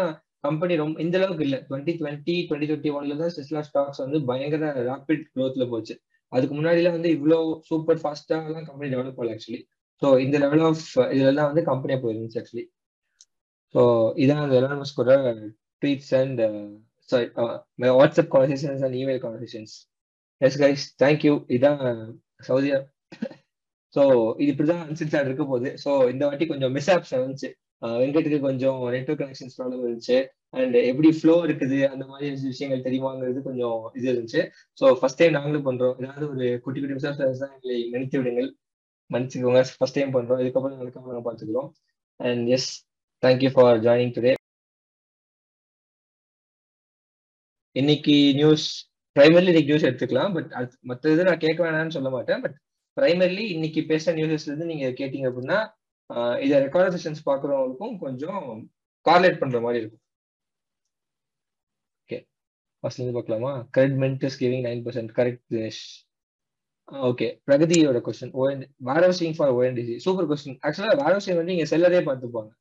கம்பெனி ரொம்ப இந்த அளவுக்கு இல்லை. 2020, 2021 தான் டெஸ்லா ஸ்டாக்ஸ் வந்து பயங்கர ராபிட் க்ரோத்ல போச்சு. அதுக்கு முன்னாடிலாம் வந்து இவ்வளோ சூப்பர் ஃபாஸ்டா எல்லாம் கம்பெனி டெவலப் ஆகல ஆக்சுவலி. ஸோ இந்த லெவல் ஆஃப் இதெல்லாம் வந்து கம்பெனியாக போயிருந்துச்சு ஆக்சுவலி. ஸோ இதான் எலான் மஸ்கோட tweets and sorry, my WhatsApp conversations and email conversations. Yes, guys, thank you. Idan Saudya. So, this is the answer. So, in the article, mishaps haven't வெங்கட்டுக்கு கொஞ்சம் network connections problem இருந்துச்சு and எப்படி flow இருக்குது அந்த மாதிரி விஷயங்கள் தெரியுமாங்கிறது கொஞ்சம் இது இருந்துச்சு. ஸோ ஃபர்ஸ்ட் டைம் நாங்களும் பண்றோம். ஏதாவது ஒரு குட்டி குட்டி மிஸ்டேக்ஸ் தான் எங்களை நினைத்து விடுங்கள், மன்னிச்சுக்கோங்க. ஃபர்ஸ்ட் டைம் பண்றோம், இதுக்கப்புறம் எங்களுக்கப்புறம் நாங்கள் பார்த்துக்கிறோம். And yes, thank you for joining today. இன்னைக்கு நியூஸ் பிரைமரிலி இன்னைக்கு நியூஸ் எடுத்துக்கலாம், பட் மற்ற இது நான் கேட்க வேணாம்னு சொல்ல மாட்டேன். பட் பிரைமரிலி இன்னைக்கு பேசுற நியூஸ்ல இருந்து நீங்க கேட்டீங்க அப்படின்னா இதை ரெக்கார்ட் செஷன்ஸ் பார்க்குறவங்களுக்கும் கொஞ்சம் கார்லேட் பண்ற மாதிரி இருக்கும். ஓகே, ஃபர்ஸ்ட் வந்து பார்க்கலாமா? கிரெடிட் மென்ட் is giving 9%. Correct Dinesh. Okay, பிரகதியோட question warehousing for ONDC. Super question. ஆக்சுவலாக வேர்ஹவுசிங் வந்து இங்கே செல்லரே பார்த்துப்பாங்க,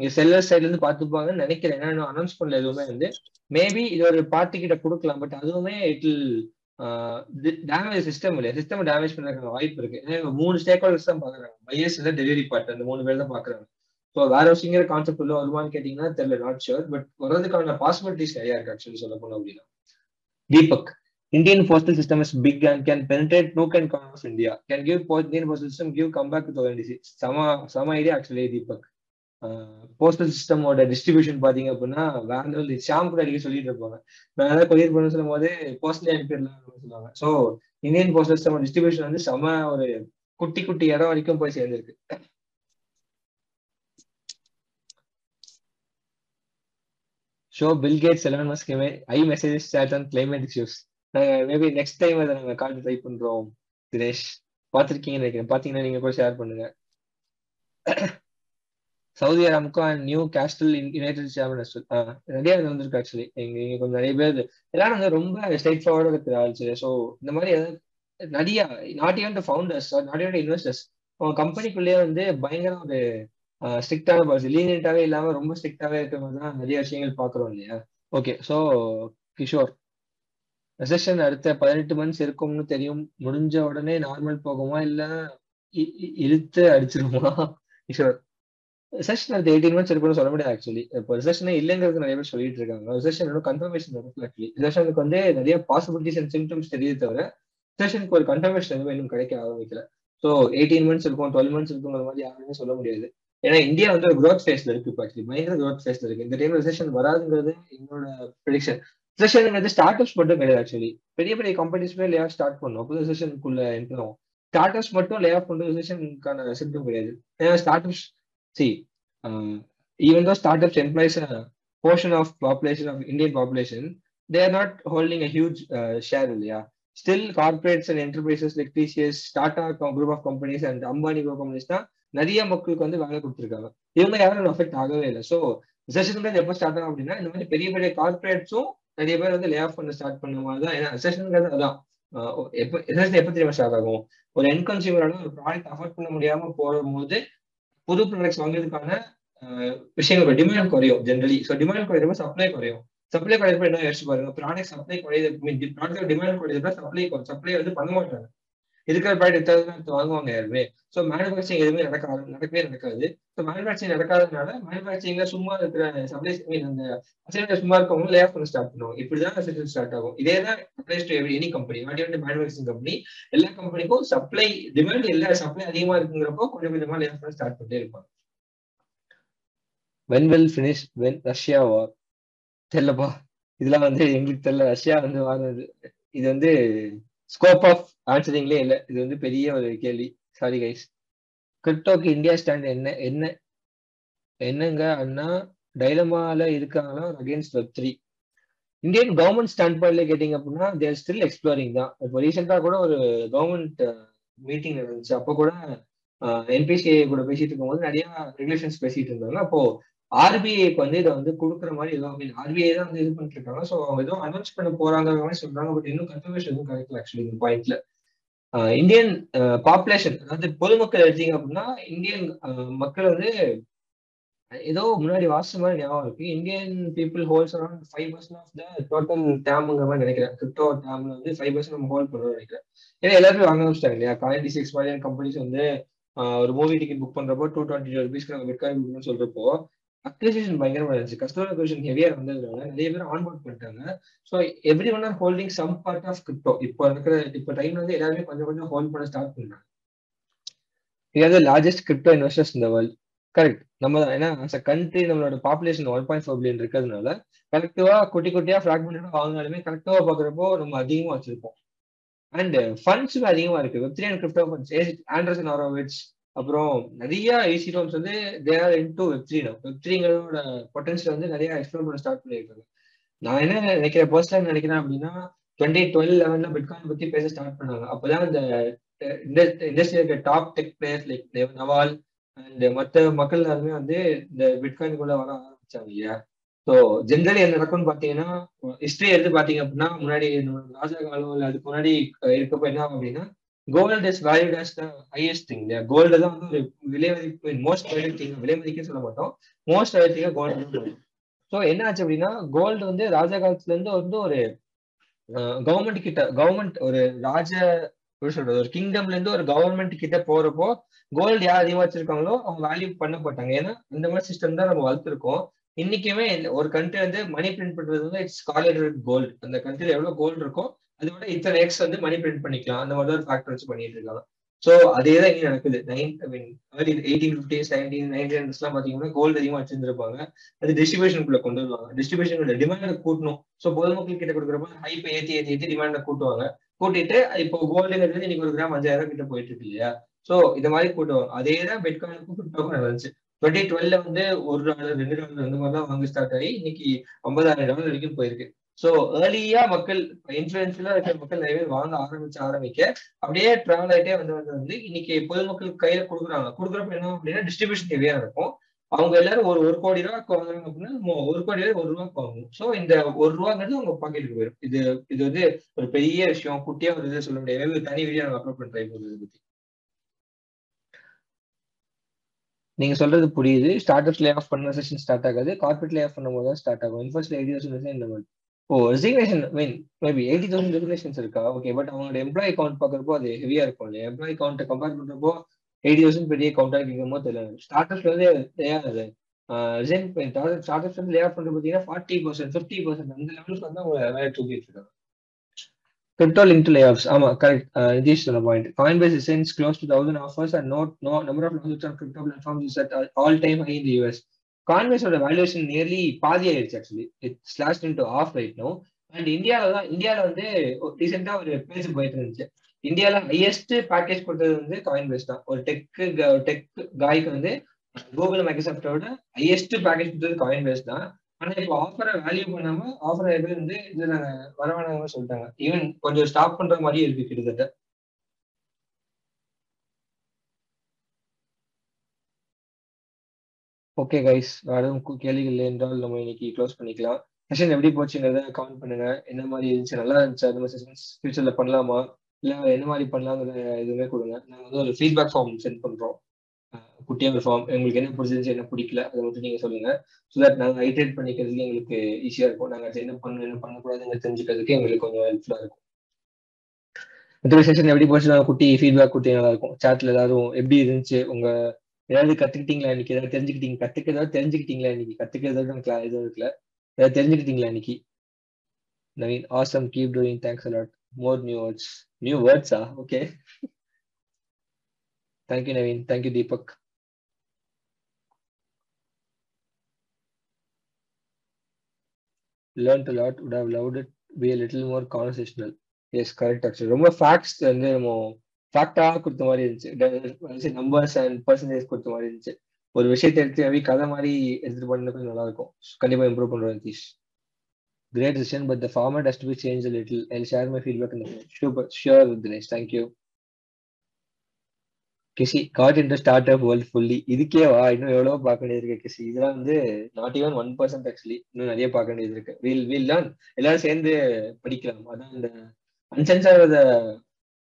இங்கே செல்லர் சைட்லேருந்து பார்த்துப்பாங்கன்னு நினைக்கிறேன். ஏன்னா இன்னும் அனௌன்ஸ் பண்ணல எதுவுமே வந்து. மேபி இது ஒரு பார்ட்டி கிட்ட கொடுக்கலாம், பட் அதுவுமே இட்ல் டேமேஜ் சிஸ்டம் இல்லையா, சிஸ்டம் டேமேஜ் பண்றதுக்கு வாய்ப்பு இருக்கு. ஏன்னா 3 ஸ்டேக் ஹோல்டர்ஸ் தான் பாக்குறாங்க, பையர்ஸ் தான் டெலிவரி பார்ட், அந்த 3 பேர் தான் பாக்குறாங்க. ஸோ வேர்ஹவுசிங்கிற கான்செப்ட் உள்ள வருமானு கேட்டீங்கன்னா தெரியல, நாட் ஷியூர், பட் வரதுக்கான பாசிபிலிட்டிஸ் நிறையா இருக்கு. ஆக்சுவலி சொல்ல போனோம் அப்படின்னா Deepak, Indian postal system is big and can penetrate nook and corner of India, can give Indian postal system give comeback to ONDC. சம ஐடியா ஆக்சுவலி தீபக். போஸ்டல் சிஸ்டமோட டிஸ்ட்ரிபியூஷன் பாத்தீங்க அப்படின்னா வேற லெவல். ஷாம் கூட அடிக்க சொல்லிட்டு இருப்பாங்க, நான் ஏதாவது கொரியர் பண்ண சொல்லும் போது போஸ்டல் அனுப்பிடலாம் சொல்லுவாங்க. So Indian postal system distribution வந்து செம ஒரு குட்டி குட்டி இடம் வரைக்கும் போய் சேர்ந்துருக்கு. Show Bill Gates Elon Musk I messages chat on climate issues. நாங்கள் மேபி நெக்ஸ்ட் டைம் அதை நாங்கள் கால் ட்ரை பண்றோம். தினேஷ் பார்த்துருக்கீங்கன்னு நினைக்கிறேன், பார்த்தீங்கன்னா நீங்க கூட ஷேர் பண்ணுங்க. Saudi Arabia Newcastle United நிறைய வந்திருக்கு. ஆக்சுவலி இங்க கொஞ்சம் நிறைய பேர் எல்லாரும் வந்து ரொம்ப ஸ்ட்ரைட் ஃபார்வர்டா இருக்கிற ஆச்சு. ஸோ இந்த மாதிரி நிறைய not even founders not even investors அவங்க கம்பெனிக்குள்ளேயே வந்து பயங்கர ஒரு ஸ்ட்ரிக்டான பாலிசி, லீனியன்ட்டாவே இல்லாம ரொம்ப ஸ்ட்ரிக்டாவே இருக்கிற மாதிரி தான் நிறைய விஷயங்கள் பாக்குறோம் இல்லையா. ஓகே, ஸோ கிஷோர், ரெசெஷன் அடுத்த 18 months இருக்கும்னு தெரியும், முடிஞ்ச உடனே நார்மல் போகுமா இல்ல இழுத்து அடிச்சிருமா? கிஷோர், ரிசெஷன் அடுத்த 18 months இருக்குன்னு சொல்ல முடியாது. ஆக்சுவலி இப்போ ரிசெஷனே இல்லைங்கிறது நிறைய பேர் சொல்லிட்டு இருக்காங்க. ரிசெஷன் கன்ஃபர்மேஷன் இருக்கும். ஆக்சுவலி ரிசெஷனுக்கு வந்து நிறைய பாசிபிலிட்டிஸ் அண்ட் சிம்டம்ஸ் தெரியுது, தவிர ரிசெஷனுக்கு ஒரு கன்ஃபர்மேஷன் எதுவும் இன்னும் கிடைக்க ஆரம்பிக்கல. ஸோ 18 months இருக்கும், 12 months இருக்குங்கிற மாதிரி யாருமே சொல்ல முடியாது. ஏன்னா இந்தியா வந்து ஒரு க்ரோத் ஃபேஸ்ல இருக்கு. இப்போ ஆக்சுவலி பயங்கர க்ரோத் ஃபேஸ்ல இருக்கு. இந்த டைம் ரிசெஷன் வராதுங்கிறது என்னோட ப்ரெடிக்ஷன். ரிசெஷனுங்கிறது ஸ்டார்ட் அப்ஸ் மட்டும் கிடையாது. ஆக்சுவலி பெரிய பெரிய கம்பெனிஸ்மே லே ஆஃப் ஸ்டார்ட் பண்ணும், அப்போ ரிசெஷனுக்குள்ள என்டர் ஆகும். ஸ்டார்ட் அப்ஸ் மட்டும் லே ஆஃப் பண்ணுறது ரிசெஷனுக்கான சிம்டம் கிடையாது. ஏன்னா startups even though startups employs a portion of population of Indian population, they are not holding a huge share. Yeah, still corporates and enterprises like TCS, Tata group of companies and Ambani group of companies na nariya makkalukku vandu vaanga kudutirukanga. Ivanga yarum affect agave illa. So recession la epo start aagum appadina indha mari periya periya corporates um nariya per vandu layoff panna start pannuvanga. Ena recession la adha epo recession epo thiruma start aagum, or end consumer ala or product afford panna mudiyama porumbodhu புது products வாங்குறதுக்கான விஷயங்கள் demand குறையும் generally. So demand குறையிறப்ப supply குறையும், supply குறையிறப்ப என்ன யோசிச்சு பாருங்க, ப்ராடக்ட் சப்ளை குறையுது, ப்ராடக்ட் டிமாண்ட் குறையிறப்ப சப்ளை வந்து பண்ண மாட்டாங்க, இருக்கிற ப்ராடக்ட் எடுத்தாலும் வாங்குவாங்க யாருமே. ஸோ மேனுஃபேக்சரிங் எதுவுமே நடக்காது. ஸோ மேனுஃபேக்சரிங் நடக்காதனால மேனுஃபேக்சரிங்ல சும்மா இருக்கிற சப்ளை அந்த அசைன்மெண்ட் சும்மா இருக்கவங்க லே ஆஃப் பண்ண ஸ்டார்ட் பண்ணுவோம். இப்படிதான் சிஸ்டம் ஸ்டார்ட் ஆகும். இதே தான் applies to any company, not even manufacturing company. எல்லா கம்பெனிக்கும் சப்ளை டிமாண்ட் இல்லை, சப்ளை அதிகமா இருக்குங்கிறப்போ கொஞ்சம் கொஞ்சமா லே ஆஃப் பண்ண ஸ்டார்ட் பண்ணிட்டே இருப்பாங்க. When will finish when Russia war? தெரியலப்பா, இதெல்லாம் வந்து எங்களுக்கு தெரியல. ரஷ்யா வந்து வாங்குறது இது வந்து ஸ்கோப் ஆஃப் ஆன்சரிங்லேயே இல்லை. இது வந்து பெரிய ஒரு கேள்வி. Sorry guys. கிரிப்டோக்கு இந்தியா ஸ்டாண்ட் என்ன என்ன என்னங்க அண்ணா டைலமால இருக்காங்களா against Web3? Indian government stand பாயிண்ட்ல கேட்டீங்க அப்படின்னா தேர் ஸ்டில் எக்ஸ்ப்ளோரிங் தான். இப்போ ரீசெண்டாக கூட ஒரு கவர்மெண்ட் மீட்டிங் நடந்துச்சு, அப்போ கூட என்பிசிஐ கூட பேசிட்டு இருக்கும்போது நிறைய ரெகுலேஷன்ஸ் பேசிட்டு இருந்தாங்க. அப்போ ஆர்பிஐக்கு வந்து இதை வந்து கொடுக்குற மாதிரி ஏதோ ஆர்பிஐ தான் வந்து இது பண்ணிட்டு இருக்காங்க. ஸோ அவங்க எதுவும் அனௌன்ஸ் பண்ண போறாங்க மாதிரி சொல்றாங்க, பட் இன்னும் கன்ஃபர்மேஷன் எதுவும் கிடைக்கல. ஆக்சுவலி இந்த பாயிண்ட்ல இந்தியன் பாப்புலேஷன் அதாவது பொதுமக்கள் எடுத்தீங்க அப்படின்னா இந்தியன் மக்கள் வந்து ஏதோ முன்னாடி வாசிச்ச மாதிரி ஞாபகம் இருக்கு. Indian people holds around 5% of the total டேம்ங்கிற மாதிரி நினைக்கிறேன். கிரிப்டோ டேம்ல வந்து 5% நம்ம ஹோல்ட் பண்ணணும்னு நினைக்கிறேன். ஏன்னா எல்லாருமே வாங்க ஆரம்பிச்சிட்டாங்க இல்லையா. 96 million companies வந்து ஒரு மூவி டிக்கெட் புக் பண்றப்போ 220 rupees-க்கு நாங்கள் பிட்காயின் சொல்றப்போ அக்ரிசியேஷன் பயங்கரமா இருந்துச்சு. கஸ்டமர் அக்ரிசியேஷன் ஹெவியா இருந்ததுனால நிறைய பேர் ஆன்போர்ட் பண்ணிட்டாங்க. So every one are holding some part of crypto. இப்போ டைம்ல வந்து எல்லாருமே கொஞ்சம் கொஞ்சம் ஹோல்ட் பண்ண ஸ்டார்ட் பண்றாங்க. இதாவது லார்ஜஸ்ட் கிரிப்டோ இன்வெஸ்டர்ஸ் இந்த வேர்ல்ட். கரெக்ட். நம்ம ஏன்னா கண்ட்ரி நம்மளோட பாப்புலேஷன் 1.4 பில்லியன் இருக்கிறதுனால கலெக்டிவா குட்டி குட்டியா ஃபிராக்மெண்டா வாங்கினாலுமே கலெக்டிவா பாக்குறப்போ நம்ம அதிகமா வச்சிருப்போம். அண்ட் ஃபண்ட்ஸுமே அதிகமா இருக்கு. வெப்3 and crypto funds. Anderson Horowitz அப்புறம் நிறைய ஏசி டோம்ஸ் வந்து தே ஆர் இன்டு வெப்3 நவ. வெப்3ங்களோட பொட்டன்ஷியல் வந்து நிறைய எக்ஸ்ப்ளோர் பண்ண ஸ்டார்ட் பண்ணிருக்காங்க. நான் என்ன நினைக்கிறேன், பர்சனலா நினைக்கிறேன் அப்படின்னா 2012-11 பிட்காயின் பத்தி பேச ஸ்டார்ட் பண்ணாங்க. அப்பதான் இந்த இண்டஸ்ட்ரியோட top tech players like Naval and மற்ற மக்கள் எல்லாருமே வந்து இந்த பிட்காயின் கூட வர ஆரம்பிச்சாங்க இல்லையா. ஸோ ஜென்ரலி என்ன நடக்கும்னு பாத்தீங்கன்னா, ஹிஸ்டரி எடுத்து பாத்தீங்க அப்படின்னா முன்னாடி ராஜா காலம் இல்லை அதுக்கு முன்னாடி இருக்கப்போ என்ன ஆகும் அப்படின்னா, gold is valued as the highest thing. Gold தான் வந்து ஒரு விலை மதிப்பு, மோஸ்ட் வேல்யூட் திங். விலை மதிக்குன்னு சொல்ல மாட்டோம், மோஸ்ட் வேல்யூட் திங்கா கோல்டு. ஸோ என்ன ஆச்சு அப்படின்னா, கோல்டு வந்து ராஜா காலத்துல இருந்து வந்து ஒரு கவர்மெண்ட் கிட்ட, கவர்மெண்ட் ஒரு ராஜ சொல்றது ஒரு கிங்டம்ல இருந்து ஒரு கவர்மெண்ட் கிட்ட போறப்போ கோல்டு யார் அதிகமா வச்சிருக்காங்களோ அவங்க வேல்யூ பண்ண போட்டாங்க. ஏன்னா இந்த மாதிரி சிஸ்டம் தான் நம்ம வளர்த்துருக்கோம். இன்னைக்குமே ஒரு கண்ட்ரி வந்து மணி பிரிண்ட் பண்றது வந்து இட்ஸ் கார்லேட்டட் கோல்டு. அந்த கண்ட்ரியில எவ்வளவு கோல்டு இருக்கோ அதை விட இத்தனை எக்ஸ் வந்து மணி பிரிண்ட் பண்ணிக்கலாம். அந்த மாதிரி ஒரு ஃபேக்டர் வச்சு பண்ணிட்டு இருக்காங்க. ஸோ அதே தான் இங்கே நடக்குது. 1850s, 1900s பாத்தீங்கன்னா கோல்டு அதிகமா வச்சிருந்திருப்பாங்க. அது டிஸ்ட்ரிபியூஷனுக்குள்ள கொண்டு வருவாங்க. டிஸ்ட்ரிபியூஷனுக்குள்ள டிமாண்டை கூட்டணும். ஸோ பொதுமக்கள் கிட்ட கொடுக்குறப்ப ஹைப்பை ஏத்தி டிமாண்டை கூட்டுவாங்க. கூட்டிட்டு இப்போ கோல்டுங்கிறது இன்னைக்கு ஒரு கிராம் 5000 கிட்ட போயிட்டு இருக்கு இல்லையா. ஸோ இந்த மாதிரி கூட்டுவாங்க. அதே தான் பிட்காயினுக்கும் கிரிப்டோக்கும் நடந்துச்சு. 2012 வந்து $1, $2 அந்த மாதிரி தான் வாங்க ஸ்டார்ட் ஆகி இன்னைக்கு $50,000 வரைக்கும் போயிருக்கு. ஸோ ஏர்லியா மக்கள் இன்ஃபுளுன்ஷியலா இருக்கிற மக்கள் நிறைய பேர் வாங்க ஆரம்பிக்க அப்படியே டிராவல் ஆகிட்டே வந்து இன்னைக்கு பொதுமக்கள் கையில கொடுக்குறாங்க. கொடுக்குறப்ப என்ன அப்படின்னா டிஸ்ட்ரிபியூஷன் ஹெவியா இருக்கும். அவங்க எல்லாரும் ஒரு 1 கோடி ரூபாய்க்கு வாங்குறாங்க அப்படின்னா 1 கோடி ரூபாய் 1 ரூபாய்க்கு வாங்குவோம். ஸோ இந்த $1 அவங்க பாக்கெட்டுக்கு போயிடும். இது வந்து ஒரு பெரிய விஷயம். குட்டியா ஒரு இதை சொல்ல முடியாது. தனி வீடியோ நம்ம அப்லோட் பண்ண ட்ரை பண்ணுறது பத்தி நீங்க சொல்றது புரியுது. ஸ்டார்ட் அப்ஸ் லே ஆஃப் பண்ண செஷன் ஸ்டார்ட் ஆகாது. கார்பரேட் லே ஆஃப் பண்ணும்போது தான் ஸ்டார்ட் ஆகும். இன்ஃபர்ஸ்ட் 80,000 இந்த மாதிரி. Oh resignation mean maybe 80,000 resignations இருக்கா? ஓகே. பட் அவங்களோட எம்ப்ளாயி கவுண்ட் பாக்குறப்போ அது ஹெவியா இருக்கும் இல்லையா. எம்ப்ளாயி கவுண்ட் கம்பேர் பண்றப்போ 80,000 பெரிய கவுண்டா இருக்கும்போது தெரியல. ஸ்டார்ட் அப்ஸ்ல வந்து ஸ்டார்ட் அப்ஸ் வந்து லே ஆஃப் பண்றது பாத்தீங்கன்னா 40%, 50% அந்த லெவலுக்கு வந்து அவங்க வேலை தூக்கிட்டு இருக்காங்க. Crypto linked to layoffs. Ama correct. This is the point. Coinbase is since close to 1,000 offers and no number of lawsuits on crypto platforms is at all-time high in the US. Coinbase oda valuation nearly பாதி ஆயிடுச்சு. Actually it slashed into half right now. And India la வந்து recently ஒரு page போயிட்டு இருந்துச்சு. India la highest package கொடுத்தது வந்து Coinbase தான். ஒரு tech guy-க்கு வந்து Google, Microsoft oda highest package கொடுத்தது Coinbase தான். ஆனா இப்போ ஆஃபரை வேல்யூ பண்ணாம ஆஃபர் ஆயிடுறது வந்து இதுல வரவானாங்கன்னு சொல்லிட்டாங்க. ஈவன் கொஞ்சம் ஸ்டாப் பண்ற மாதிரியே இருக்கு கிட்டத்தட்ட. ஓகே கைஸ், யாரும் கேள்விகள் இல்லை என்றால் நம்ம இன்னைக்கு க்ளோஸ் பண்ணிக்கலாம். செஷன் எப்படி போச்சுங்கிறத கமெண்ட் பண்ணுங்க. என்ன மாதிரி இருந்துச்சு, நல்லா இருந்துச்சு, அது மாதிரி செஷன்ஸ் ஃபியூச்சர்ல பண்ணலாமா இல்ல என்ன மாதிரி பண்ணலாங்கிற எதுவுமே கொடுங்க. நாங்க வந்து ஒரு ஃபீட்பேக் ஃபார்ம் சென்ட் பண்றோம். குட்டியா ஒரு ஃபார்ம். உங்களுக்கு என்ன பிடிச்சிருந்துச்சு, என்ன பிடிக்கல அதை மட்டும் நீங்க சொல்லுங்க. ஸோ தட் நாங்கள் ஐட்ரேட் பண்ணிக்கிறதுக்கு எங்களுக்கு ஈஸியா இருக்கும். நாங்கள் என்ன பண்ணணும் என்ன பண்ணக்கூடாதுன்னு தெரிஞ்சுக்கிறதுக்கு எங்களுக்கு கொஞ்சம் ஹெல்ப்ஃபுல்லா இருக்கும். மற்ற செஷன் எப்படி போச்சுன்னா குட்டி ஃபீட்பேக் குட்டி நல்லா இருக்கும். சாட்ல ஏதாவது எப்படி இருந்துச்சு, உங்க ஏதாவது கத்துக்கிட்டீங்களா, இன்னைக்கு ஏதாவது தெரிஞ்சுக்கிட்டீங்க, தெரிஞ்சுக்கிட்டீங்களா, இன்னைக்கு கத்துக்கிறதா எதுவும் இருக்குல்ல, ஏதாவது தெரிஞ்சுக்கிட்டீங்களா இன்னைக்கு. Naveen awesome, keep doing, thanks a lot. More new வேர்ட்ஸா? Okay, thank you Naveen, thank you Deepak. Learned a lot, would have loved it be a little more conversational. Yes, correct. Actually romba facts ende mo fact ah kudutha mari irundhuchu, numbers and percentage kudutha mari irundhuchu. Or vishayatha eduthu kada mari eduthu panna konjam nalla irukum. Kandipa improve pandrom this. Great decision, but the format has to be changed a little. I'll share my feedback in the super sure with the next. Thank you. Kesi got into startup world fully. இதுக்கே வா, இன்னும் எவ்வளவு பார்க்க வேண்டியது இருக்கு கெசி. இதெல்லாம் வந்து not even 1% actually. இன்னும் நிறைய பார்க்க வேண்டியது இருக்கு. we'll learn. எல்லாரும் சேர்ந்து படிக்கலாம். அதான் இந்த அன்சென்சர்ட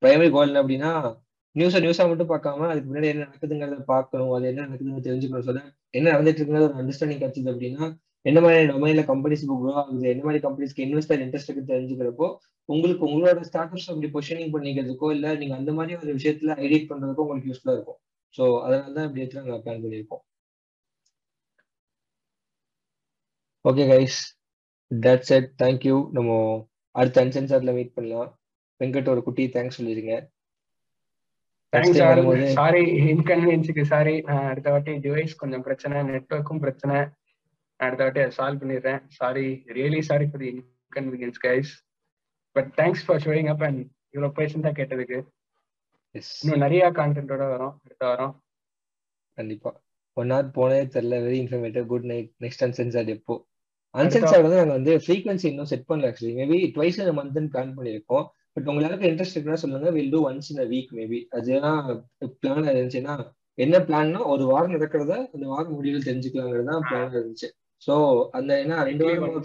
பிரைமரி கோல் என்ன அப்படின்னா, நியூஸா மட்டும் பார்க்காம அதுக்கு முன்னாடி என்ன நடக்குதுங்கிறத பார்க்கணும், அது என்ன நடக்குதுன்னு தெரிஞ்சுக்கணும். சொல்ல என்ன வந்துட்டு இருக்குங்கிறது ஒரு அண்டர்ஸ்டாண்டிங் கிடைச்சது அப்படின்னா என்ன மாதிரி டொமைன்ல கம்பெனிஸ் க்ரோ ஆகுது, என்ன மாதிரி கம்பெனிஸ்க்கு இன்வெஸ்டர் இன்ட்ரெஸ்ட் இருக்கு தெரிஞ்சுக்கிறப்போ உங்களுக்கு உங்களோட ஸ்டார்ட் அப்ஸ் அப்படி பொசிஷனிங் பண்ணிக்கிறதுக்கோ இல்ல நீங்க அந்த மாதிரி ஒரு விஷயத்துல ஐடியேட் பண்றதுக்கோ உங்களுக்கு யூஸ்ஃபுல்லா இருக்கும். ஸோ அதனாலதான் இப்படி எடுத்து நாங்க பிளான் பண்ணியிருக்கோம். Okay guys, that's it. Thank you. நம்ம அடுத்த அன்சென்சார்ல மீட் பண்ணலாம். வெங்கட் ஒரு குட்டி தேங்க்ஸ் சொல்லிருங்க. சாரி இன்கன்வீனியன்ஸுக்கு சாரி. நான் அடுத்த வாட்டி டிவைஸ் கொஞ்சம் பிரச்சனை, நெட்வொர்க்கும் பிரச்சனை, அடுத்த வாட்டி அதை சால்வ் பண்ணிடுறேன். Sorry, really sorry for the inconvenience guys, but thanks for showing up and இவ்வளோ பேஷண்டா கேட்டதுக்கு. இன்னும் நிறைய கான்டென்ட்டோட வரும் அடுத்த வாரம் கண்டிப்பா. ஒன் ஹவர் போனதே தெரியல. Very informative. Good night. Next uncensored எப்போ? அன்சென்சார்ட் வந்து நாங்கள் வந்து ஃப்ரீக்வன்சி இன்னும் செட் பண்ணல. ஆக்சுவலி மேபி ட்வைஸ் இன் மந்த்னு பிளான் பண்ணியிருக்கோம். பட் உங்களுக்கு இன்ட்ரெஸ்ட் இருக்குன்னா சொல்லுங்க. Will do once in a week maybe. அதுதான் பிளான் இருந்துச்சுன்னா. என்ன பிளான்னா ஒரு வாரம் நடக்கிறத அந்த வாரம் முடிவில் தெரிஞ்சுக்கலாங்கிறது தான் பிளான் இருந்துச்சு. ஸோ அந்த ஏன்னா 2 வாரம்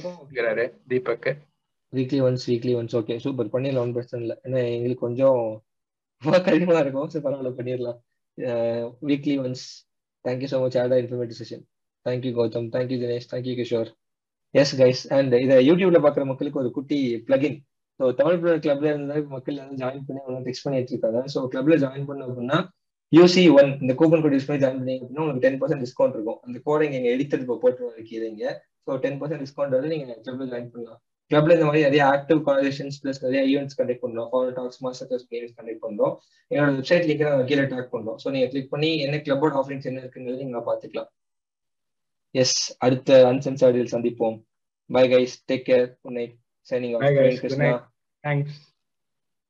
Deepak weekly once okay super பண்ணிடலாம். ஒன்றும் பிரச்சனை இல்லை. ஏன்னா எங்களுக்கு கொஞ்சம் கடினமா இருக்கும். சரி பரவாயில்ல பண்ணிடலாம். Weekly once. Thank you so much. Add informative session. Thank you Gautham. Thank you Dinesh. Thank you Kishore. Yes guys, and இதை யூடியூப்ல பார்க்குற மக்களுக்கு ஒரு குட்டி பிளகின். ஸோ தமிழ் பிள்ளை கிளப்ல இருந்தா மக்கள் வந்து ஜாயின் பண்ணி அவங்க டெக்ஸ்ட் பண்ணிட்டு இருக்காங்க. ஸோ கிளப்ல ஜாயின் பண்ண அப்படின்னா UC1 இந்த கூப்பன் கோட் யூஸ் பண்ணி ஜாயின் பண்ணீங்க அப்படின்னா உங்களுக்கு 10% டிஸ்கவுண்ட் இருக்கும். அந்த கோடை நீங்க எடுத்துட்டு போட்டு வைக்கிறீங்க. ஸோ 10% டிஸ்கவுண்ட் வந்து நீங்க கிளப்ல ஜாயின் பண்ணலாம். கிளப்ல இந்த மாதிரி நிறைய ஆக்டிவ் கான்வர்சேஷன்ஸ் பிளஸ் நிறைய ஈவெண்ட்ஸ் கண்டக்ட் பண்ணோம். Forward talks, master class, games conduct பண்ணோம். என்னோட வெப்சைட் லிங்க் நாங்கள் கீழே டாக் பண்ணோம். ஸோ நீங்க கிளிக் பண்ணி என்ன கிளப்போட ஆஃபரிங்ஸ் என்ன இருக்குங்கிறது நீங்க பார்த்துக்கலாம். எஸ், அடுத்த அன்சென்சார்டில் சந்திப்போம். Bye guys, take care. Good night. Signing off. Bye guys. Good night. Thanks.